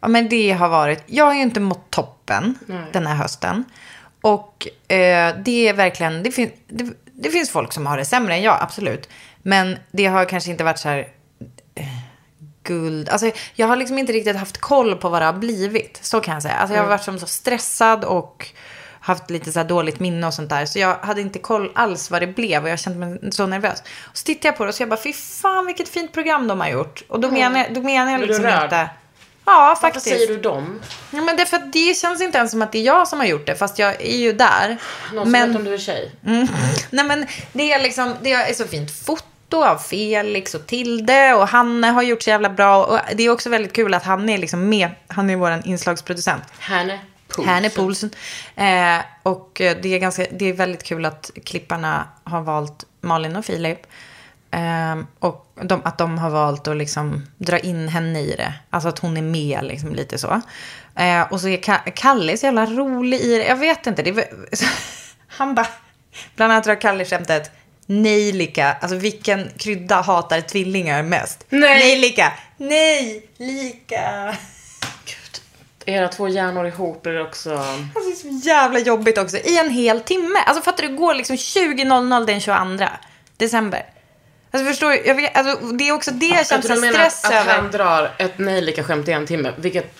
ja, men det har varit... Jag har ju inte mått toppen Nej. Den här hösten. Och eh, det är verkligen... Det, fin, det, det finns folk som har det sämre än jag, absolut. Men det har kanske inte varit så här guld. Alltså, jag har liksom inte riktigt haft koll på vad det har blivit. Så kan jag säga. Alltså, jag har varit som så stressad och haft lite så här dåligt minne och sånt där. Så jag hade inte koll alls vad det blev. Och jag kände mig så nervös. Och så tittade jag på det och så jag bara, fy fan vilket fint program de har gjort. Och då, mm. menar, jag, då menar jag liksom inte... Ja, faktiskt. Varför säger du dem? Ja, men det, för det känns inte ens som att det är jag som har gjort det. Fast jag är ju där. Någon men... som vet om du är tjej. Mm. Nej, men det är liksom... Det är så fint foto av Felix och Tilde. Och Hanne har gjort så jävla bra. Och det är också väldigt kul att han är liksom med. Han är vår inslagsproducent. Hanne. Hanne Poulsen. Eh, och det är, ganska, det är väldigt kul att klipparna har valt Malin och Filip. Eh, och de, att de har valt att liksom dra in henne i det. Alltså att hon är med liksom, lite så. Eh, och så är Kalle så jävla rolig i det. Jag vet inte. Det är, han bara... Bland annat drar Kalle skämtet... Nejlika, alltså vilken krydda hatar tvillingar mest? Nej. Nejlika. Nejlika. Era två hjärnor ihop är också... Alltså, det är så jävla jobbigt också. I en hel timme. Alltså fattar du, det går liksom tjugo noll noll den tjugoandra december. Alltså förstår du, jag vet, alltså, det är också det jag känns stress över. Att han drar ett nejlika skämt i en timme, vilket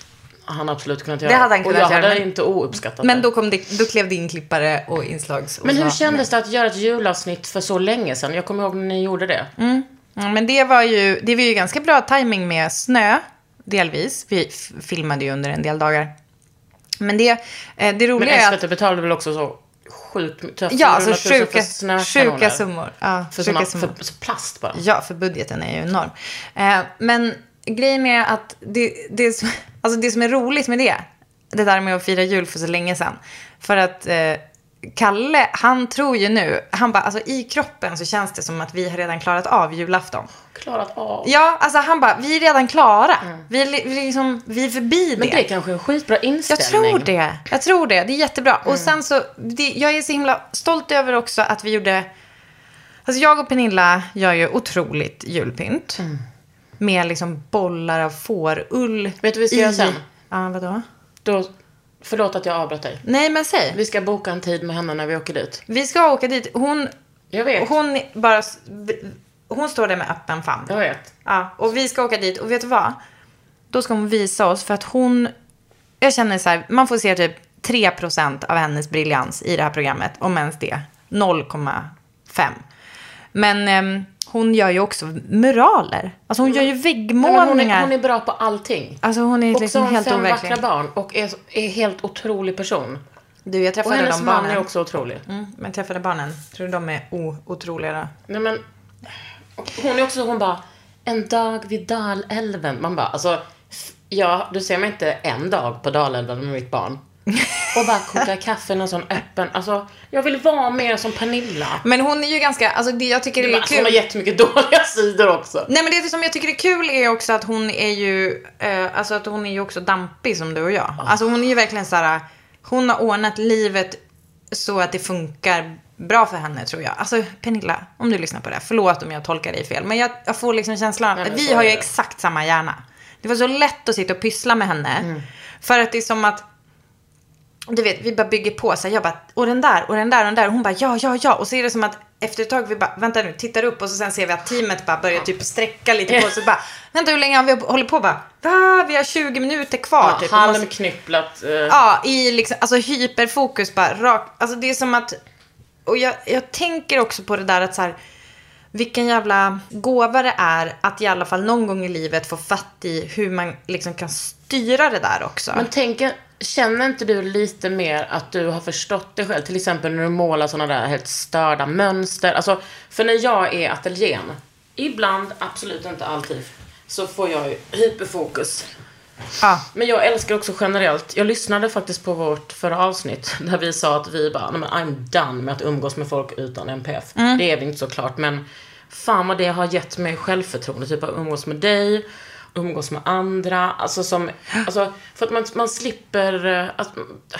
han absolut kunnat göra. Det hade han kunnat göra. Och jag hade men, inte ouppskattat men det. Men då, kom det, då klev det in klippare och inslags. Och men hur så, kändes det att göra ett julavsnitt för så länge sedan? Jag kommer ihåg när ni gjorde det. Mm. Ja, men det var ju, det var ju ganska bra timing med snö. Delvis. Vi f- filmade ju under en del dagar. Men det, eh, det roliga är att... Men S V T betalade väl också så sjukt... Ja, alltså sjuka, sjuka summor. Ja, för, sjuka såna, för, för plast bara. Ja, för budgeten är ju enorm. Eh, men grejen är att det, det, alltså det som är roligt med det, det där med att fira jul för så länge sedan. För att... Eh, Kalle, han tror ju nu han bara, alltså i kroppen så känns det som att vi har redan klarat av julafton. Klarat av? Ja, alltså han bara, vi är redan klara. Mm. Vi, är, vi, är liksom, vi är förbi det. Men det är kanske en skitbra inställning. Jag tror det, jag tror det, det är jättebra. Mm. Och sen så, det, jag är så himla stolt över också att vi gjorde, alltså jag och Pernilla gör ju otroligt julpynt. Mm. Med liksom bollar av fårull. Vet du vad vi ska i... göra sen? Ja, vadå? Då... Förlåt att jag avbröt dig. Nej, men säg. Vi ska boka en tid med henne när vi åker dit. Vi ska åka dit. Hon, jag vet. Hon, bara, hon står där med öppen famn. Jag vet. Ja, och vi ska åka dit. Och vet du vad? Då ska hon visa oss. För att hon... Jag känner så här... Man får se typ tre procent av hennes briljans i det här programmet. Om ens det. noll komma fem. Men... Um, hon gör ju också muraler. Alltså hon gör ju väggmålningar. Hon är, hon är bra på allting. Alltså hon är liksom hon helt overklig. Och så har fem vackra barn och är, är helt otrolig person. Du, jag träffade de barnen. Och hennes man är också otrolig. Mm, men träffade barnen. Tror du de är o- otroliga då? Nej men, hon är också, hon bara, en dag vid Dalälven. Man bara, alltså, ja, du ser mig inte en dag på Dalälven med mitt barn. Och bara koka kaffe och sån öppen. Alltså, jag vill vara mer som Pernilla. Men hon är ju ganska, alltså det jag tycker det är, det är kul. Hon har jättemycket dåliga sidor också. Nej men det som jag tycker är kul är också att hon är ju eh, alltså att hon är ju också dampig som du och jag. Oh. Alltså hon är ju verkligen så här, hon har ordnat livet så att det funkar bra för henne tror jag. Alltså Pernilla, om du lyssnar på det, förlåt om jag tolkar dig fel, men jag, jag får liksom känslan att vi har ju det. Exakt samma hjärna. Det var så lätt att sitta och pyssla med henne. Mm. För att det är som att du vet, vi bara bygger på så här, jag bara, och den där, och den där, och den där. Och hon bara, ja, ja, ja. Och så är det som att efter ett tag vi bara, vänta nu, tittar upp. Och så sen ser vi att teamet bara börjar typ sträcka lite på. Så bara, vänta hur länge har vi håller på? Bara, va? Vi har tjugo minuter kvar. Ja, typ. Halmknypplat. Eh. Ja, i liksom, alltså hyperfokus bara, rakt. Alltså det är som att, och jag, jag tänker också på det där att så här, vilken jävla gåva det är att i alla fall någon gång i livet få fatt i hur man liksom kan styra det där också. Men tänker... Känner inte du lite mer att du har förstått dig själv? Till exempel när du målar sådana där helt störda mönster. Alltså, för när jag är ateljén, ibland, absolut inte alltid, så får jag ju hyperfokus. Ah. Men jag älskar också generellt. Jag lyssnade faktiskt på vårt förra avsnitt där vi sa att vi bara, nej men I'm done med att umgås med folk utan M P F. Mm. Det är väl inte så klart, men fan vad det har gett mig självförtroende. Typ att umgås med dig, umgås med andra, alltså som alltså för att man man slipper alltså,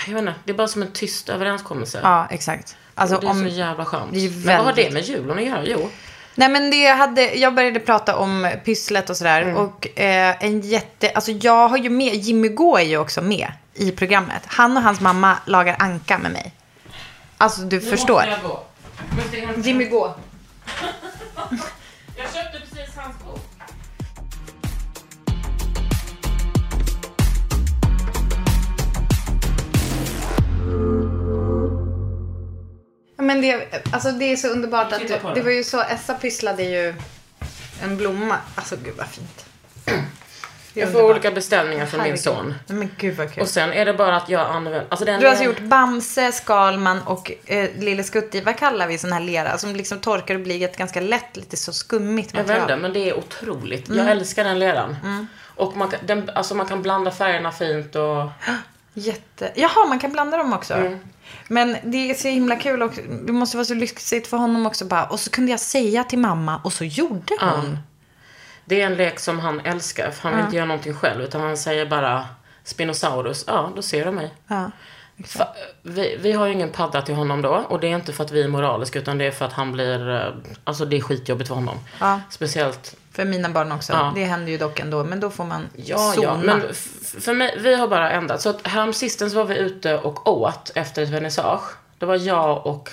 jag vet inte, det är bara som en tyst överenskommelse. Ja, exakt. Alltså det är om, så jävla skönt. Det är väldigt... Men vad har det med julen att göra? Jo. Nej men det hade jag började prata om pysslet och sådär. Mm. Och eh, en jätte alltså jag har ju med Jimmy Gå är ju också med i programmet. Han och hans mamma lagar anka med mig. Alltså du nu förstår. Måste jag gå. Måste jag... Jimmy Gå. Jag köpte precis hans bok. men det, alltså det är så underbart att du, det var ju så, Essa pysslade ju en blomma. Alltså gud vad fint. Jag får olika beställningar från min son. Men gud vad kul. Och sen är det bara att jag använder... Alltså den du har alltså är... gjort Bamse, Skalman och eh, Lille Skutti. Vad kallar vi sån här lera? Som liksom torkar och blir ett ganska lätt, lite så skummigt. Jag vet inte, men det är otroligt. Mm. Jag älskar den leran. Mm. Och man kan, den, alltså man kan blanda färgerna fint och... Jätte... Jaha, man kan blanda dem också. Mm. Men det är så himla kul och det måste vara så lyxigt för honom också. Bara. Och så kunde jag säga till mamma och så gjorde hon. Mm. Det är en lek som han älskar. För han vill mm. inte göra någonting själv. Utan han säger bara Spinosaurus. Ja, då ser du mig. Ja, Fa- vi, vi har ju ingen padda till honom då. Och det är inte för att vi är moraliska. Utan det är för att han blir... Alltså det är skitjobbigt för honom. Ja. Speciellt... För mina barn också. Ja. Det händer ju dock ändå. Men då får man ja, zona. Ja, men f- för mig, vi har bara ändrat. Så att häromsistens var vi ute och åt efter ett vernissage. Det var jag och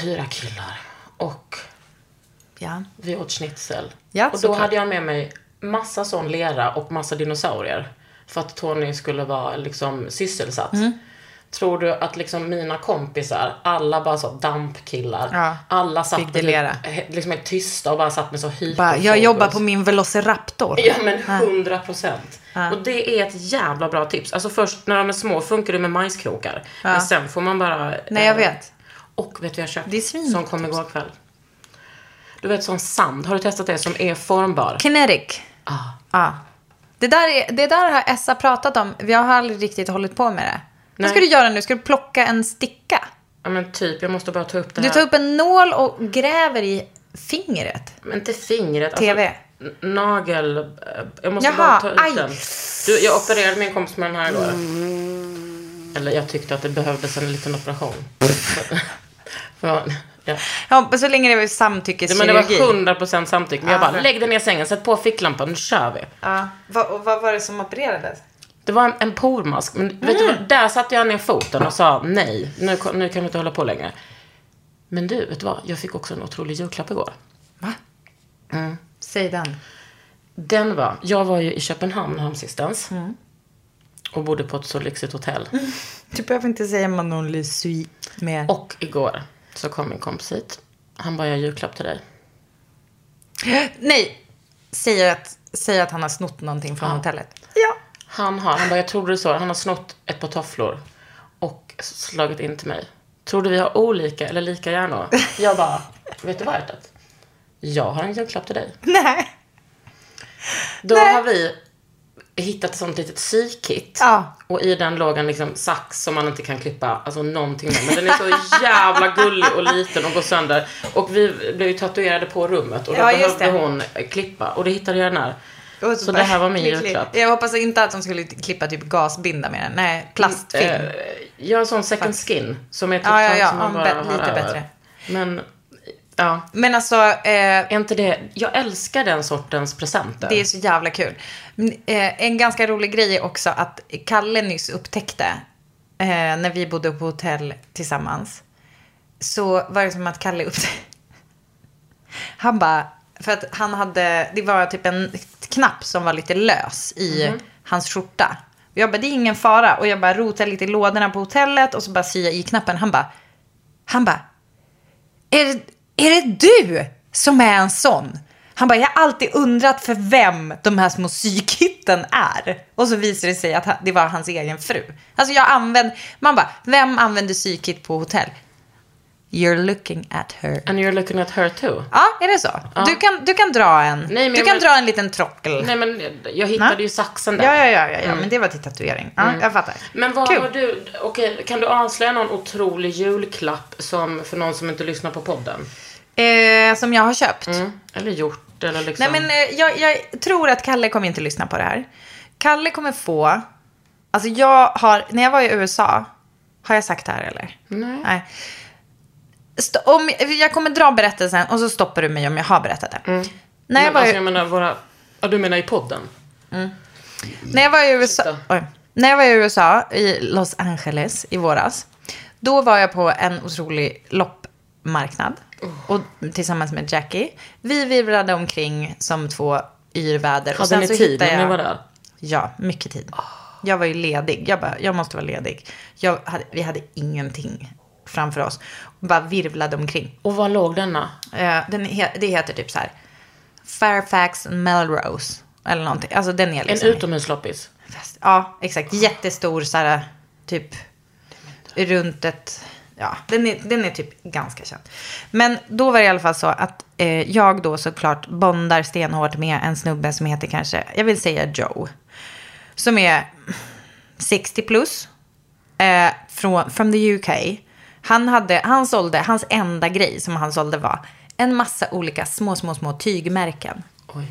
fyra killar. Och... Ja. Vi åt schnitzel. Ja, och då hade jag med mig massa sån lera och massa dinosaurier. För att Tony skulle vara liksom sysselsatt. Mm. Tror du att liksom mina kompisar, alla bara så dampkillar. Ja. Alla satt liksom helt tysta och bara satt med så hyper. Jag jobbar på min velociraptor. Ja, men hundra ja. procent. Ja. Och det är ett jävla bra tips. Alltså först när de är små funkar det med majskrokar. Ja. Men sen får man bara... Nej, jag vet. Och vet du jag köpt? Det är svinigt. Som kom igår kväll. Du vet sån sand, har du testat det som är formbar? Kinetic. Ja. Ah. Ah. Det där är, det där har Essa pratat om. Jag har aldrig riktigt hållit på med det. Nej. Vad ska du göra nu? Ska du plocka en sticka? Ja men typ, jag måste bara ta upp det här. Du tar upp en nål och gräver i fingret. Men inte fingret. T V. Alltså, nagel. Jag måste Jaha, bara ta ut aj. den. Du, jag opererade min kompis med den här igår. Mm. Eller jag tyckte att det behövdes en liten operation. För Ja. ja, så länge det var samtyckeskirurgi. Men det var hundra procent samtycke. Men jag bara, lägg dig ner i sängen, sätt på ficklampan, nu kör vi. Ja, Va, och vad var det som opererades? Det var en, en pormask. Men mm. vet du vad, där satte jag ner foten och sa nej, nu, nu kan vi inte hålla på längre. Men du, vet du vad, jag fick också en otrolig julklapp igår. Va? Mm. Säg den. Den var, jag var ju i Köpenhamn häromsistens. Mm. Och bodde på ett så lyxigt hotell. Mm. Du behöver inte säga man någon lysuit mer. Och igår så kom min kompis hit. Han bara, jag har julklapp till dig. Nej! Säger att, säger att han har snott någonting från ja. hotellet. Ja. Han har, han bara, jag trodde det så. Han har snott ett par tofflor. Och slagit in till mig. Tror du vi har olika eller lika hjärnor? Jag bara, vet du vad hjärtat? Jag har en julklapp till dig. Nej. Då Nej. har vi hittat ett sånt litet sykit. Ja. Och i den låg en liksom sax som man inte kan klippa alltså någonting med. Men den är så jävla gullig och liten och går sönder. Och vi blev ju tatuerade på rummet. Och då ja, behövde hon klippa. Och det hittade jag den här. Så, så det här var min julklapp. Jag hoppas inte att de skulle klippa typ gasbinda med den. Nej, plastfilm. Mm, eh, jag har en sån second skin. Som är typ ja, ja, ja. Som man bara be- lite bättre. Men... Ja. Men alltså eh, inte det. Jag älskar den sortens presenter. Det är så jävla kul. Men, eh, en ganska rolig grej är också att Kalle nyss upptäckte eh, när vi bodde på hotell tillsammans. Så var det som att Kalle upptäckte. Han bara, för att han hade, det var typ en knapp som var lite lös i mm-hmm. hans skjorta. Och jag bara, det är ingen fara. Och jag bara rotade lite i lådorna på hotellet och så bara syade i knappen. Han bara, han bara, är det Är det du som är en sån? Han bara, jag har alltid undrat för vem de här små sykitten är. Och så visar det sig att det var hans egen fru. Alltså jag använder, man bara, vem använder sykit på hotell? You're looking at her. And you're looking at her too. Ja, är det så? Ja. Du, kan, du kan dra en nej, men du kan men, dra en liten trockel. Nej, men jag hittade ja. ju saxen där. Ja, ja, ja, ja, ja mm. men det var till tatuering. Ja, mm. jag fattar. Men vad cool. var du, okej, okay, kan du avslöja någon otrolig julklapp som, för någon som inte lyssnar på podden? Eh, som jag har köpt. Mm. Eller gjort, eller liksom. Nej, men eh, jag, jag tror att Kalle kommer inte lyssna på det här. Kalle kommer få... Alltså jag har... När jag var i U S A... Har jag sagt det här, eller? Nej. Nej. St- om, jag kommer dra berättelsen och så stoppar du mig om jag har berättat det. Mm. När jag men, var alltså, jag menar våra... Ja, du menar i podden? Mm. När jag var i U S A... Oj. När jag var i U S A, i Los Angeles, i våras. Då var jag på en otrolig loppmarknad. Och tillsammans med Jackie. Vi virrade omkring som två yrväder. Hade ni tid när ni var där? Ja, mycket tid. Jag var ju ledig. Jag bara, jag måste vara ledig. Jag hade, vi hade ingenting framför oss och bara virvlade omkring. Och var låg denna? Den, det heter typ så här Fairfax Melrose eller någonting. Alltså den är liksom en utomhusloppis. Ja, exakt. Jättestor så här typ runt ett, ja, den är, den är typ ganska känd. Men då var det i alla fall så att eh, jag då såklart bondar stenhårt med en snubbe som heter kanske, jag vill säga Joe. Som är sextio plus. Eh, från from the U K. Han hade, han sålde, hans enda grej som han sålde var en massa olika små, små, små tygmärken. Oj.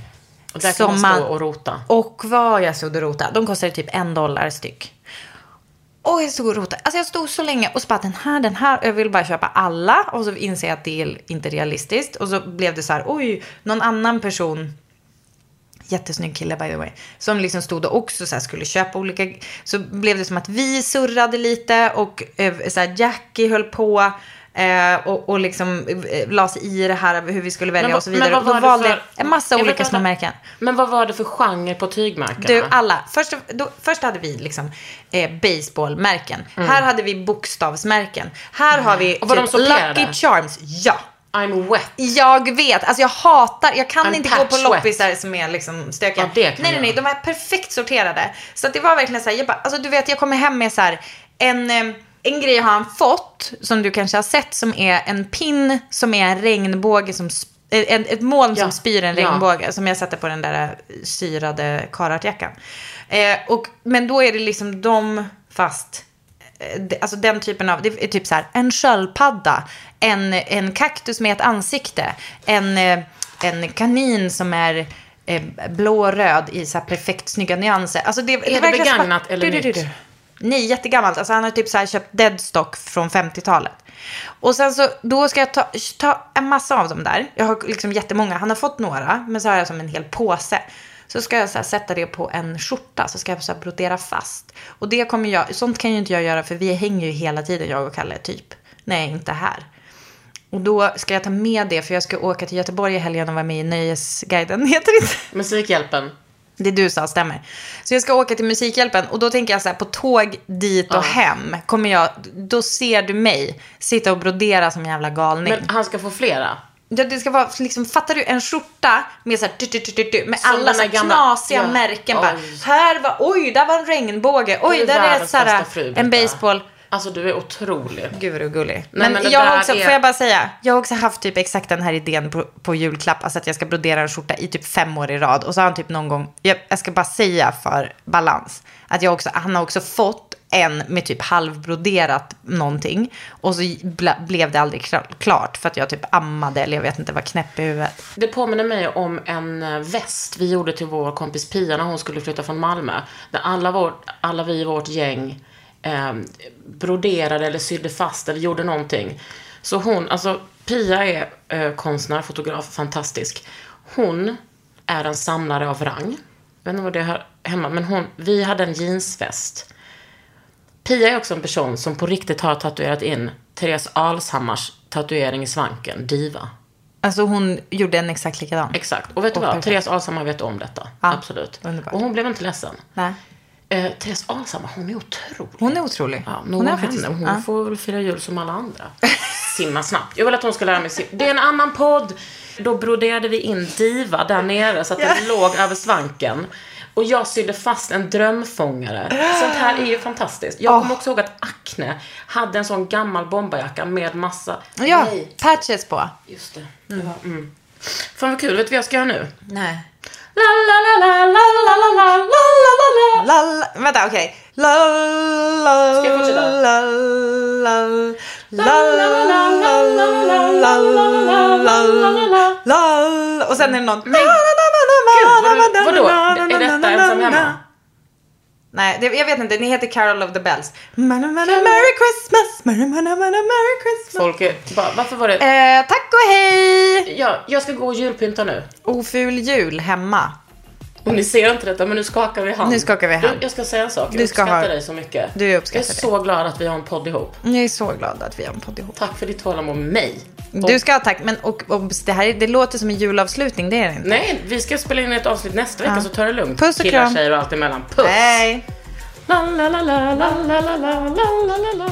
Och där kan man stå och rota. Och vad jag stod och rota. De kostade typ en dollar styck. Och jag stod och rota. Alltså jag stod så länge och så bara den här, den här. Jag vill bara köpa alla. Och så inser jag att det är inte realistiskt. Och så blev det så här, oj, någon annan person. Jättesnygg kille by the way. Som liksom stod och också så här skulle köpa olika. Så blev det som att vi surrade lite. Och så här, Jackie höll på. Och, och liksom la sig i det här hur vi skulle välja men, och så vidare. Och då valde för, en massa olika små märken. Men vad var det för genre på tygmärkena? Du, alla. Först, då, först hade vi liksom eh, baseballmärken. Mm. Här hade vi bokstavsmärken. Här mm. har vi och typ, Lucky Charms. Ja. I'm wet. Jag vet. Alltså jag hatar. Jag kan I'm inte gå på loppisar som är liksom stökiga. Ja, nej, nej, nej. De var perfekt sorterade. Så att det var verkligen så här. Jag bara, alltså du vet, jag kommer hem med så här en... Eh, En grej har han fått som du kanske har sett som är en pin som är en regnbåge som sp- en, ett moln ja. som spyr en ja. regnbåge som jag satte på den där syrade karatjackan. Eh, och men då är det liksom de fast eh, de, alltså den typen av det är typ så här en sköldpadda, en en kaktus med ett ansikte, en eh, en kanin som är eh, blå-röd i så här perfekt snygga nyanser. Alltså det är det, det verkligen begagnat bara, eller nytt? Nej, jättegammalt. Alltså han har typ så här köpt deadstock från femtiotalet. Och sen så, då ska jag ta, ta en massa av dem där. Jag har liksom jättemånga. Han har fått några, men så har jag som en hel påse. Så ska jag så här sätta det på en skjorta. Så ska jag så här brodera fast. Och det kommer jag, sånt kan ju inte jag göra. För vi hänger ju hela tiden, jag och Kalle typ. Nej, inte här. Och då ska jag ta med det. För jag ska åka till Göteborg i helgen och vara med i Nöjesguiden. Heter det inte? Musikhjälpen. Det du sa stämmer. Så jag ska åka till Musikhjälpen. Och då tänker jag så här, på tåg dit och ja. hem kommer jag, då ser du mig sitta och brodera som jävla galning. Men han ska få flera. Ja, det ska vara liksom, fattar du, en skjorta med så här, du, du, du, du, med som alla så här gamla, knasiga ja. märken bara, här var, oj, där var en regnbåge. Oj, är där är så här, en baseball. Alltså du är otrolig. Gud vad du är gullig. Men, men jag har också, är... får jag bara säga, jag har också haft typ exakt den här idén på, på julklapp. Alltså att jag ska brodera en skjorta i typ fem år i rad. Och så har han typ någon gång, jag, jag ska bara säga för balans, att jag också, han har också fått en med typ halvbroderat någonting. Och så ble, blev det aldrig klart för att jag typ ammade. Eller jag vet inte, var knäpp i huvudet. Det påminner mig om en väst vi gjorde till vår kompis Pia när hon skulle flytta från Malmö. Där alla, vår, alla vi i vårt gäng Eh, broderade eller sydde fast eller gjorde någonting. Så hon, alltså Pia är eh, konstnär, fotograf, fantastisk. Hon är en samlare av rang. Jag vet inte vad det är här hemma, men hon, vi hade en jeansväst. Pia är också en person som på riktigt har tatuerat in Therese Alshammars tatuering i svanken, diva. Alltså hon gjorde en exakt likadan. Exakt, och vet du och vad? Perfekt. Therese Alshammar vet om detta, ja, absolut. Underbart. Och hon blev inte ledsen. Nej. Eh, Therese Alshammar, hon är otrolig. Hon är otrolig. Ja, hon är faktiskt, hon ja. får väl fira jul som alla andra. Simma snabbt. Jag vill att hon ska lära mig simma. Det är en annan podd. Då broderade vi in diva där nere så att den ja. låg över svanken. Och jag sydde fast en drömfångare. Sånt här är ju fantastiskt. Jag oh. kommer också ihåg att Acne hade en sån gammal bomberjacka med massa ja, patches på. Just det. Mm. Mm. Mm. Fan vad kul, vet du vad jag ska göra nu? Nej. La la la la la la la la la la. Vänta, okej. La la la la la la. Och sen är det någon. Men gud, vadå? Är detta ensam hemma? Nej, jag vet inte. Ni heter Carol of the Bells. Merry Christmas, Merry Christmas. Folke, varför var det? Eh, tack och hej! Ja, jag ska gå och julpynta nu. Oful jul hemma. Och ni ser inte detta, men nu skakar vi hand. Nu skakar vi hand. Du, jag ska säga en sak. Jag du uppskattar ha... dig så mycket. Du uppskattar dig. Jag är dig. så glad att vi har en podd ihop. Jag är så glad att vi har en podd ihop. Tack för ditt tal om mig. Och... Du ska ha tack, men och, och, det här det låter som en julavslutning, det är det inte. Nej, vi ska spela in ett avsnitt nästa vecka, ja. så tar det lugnt. Puss och kram. Killar, tjejer och allt emellan. Puss. Hej. La la la la la la la la la la.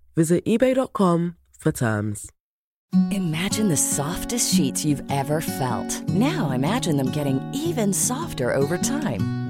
Visit ebay dot com for terms. Imagine the softest sheets you've ever felt. Now imagine them getting even softer over time.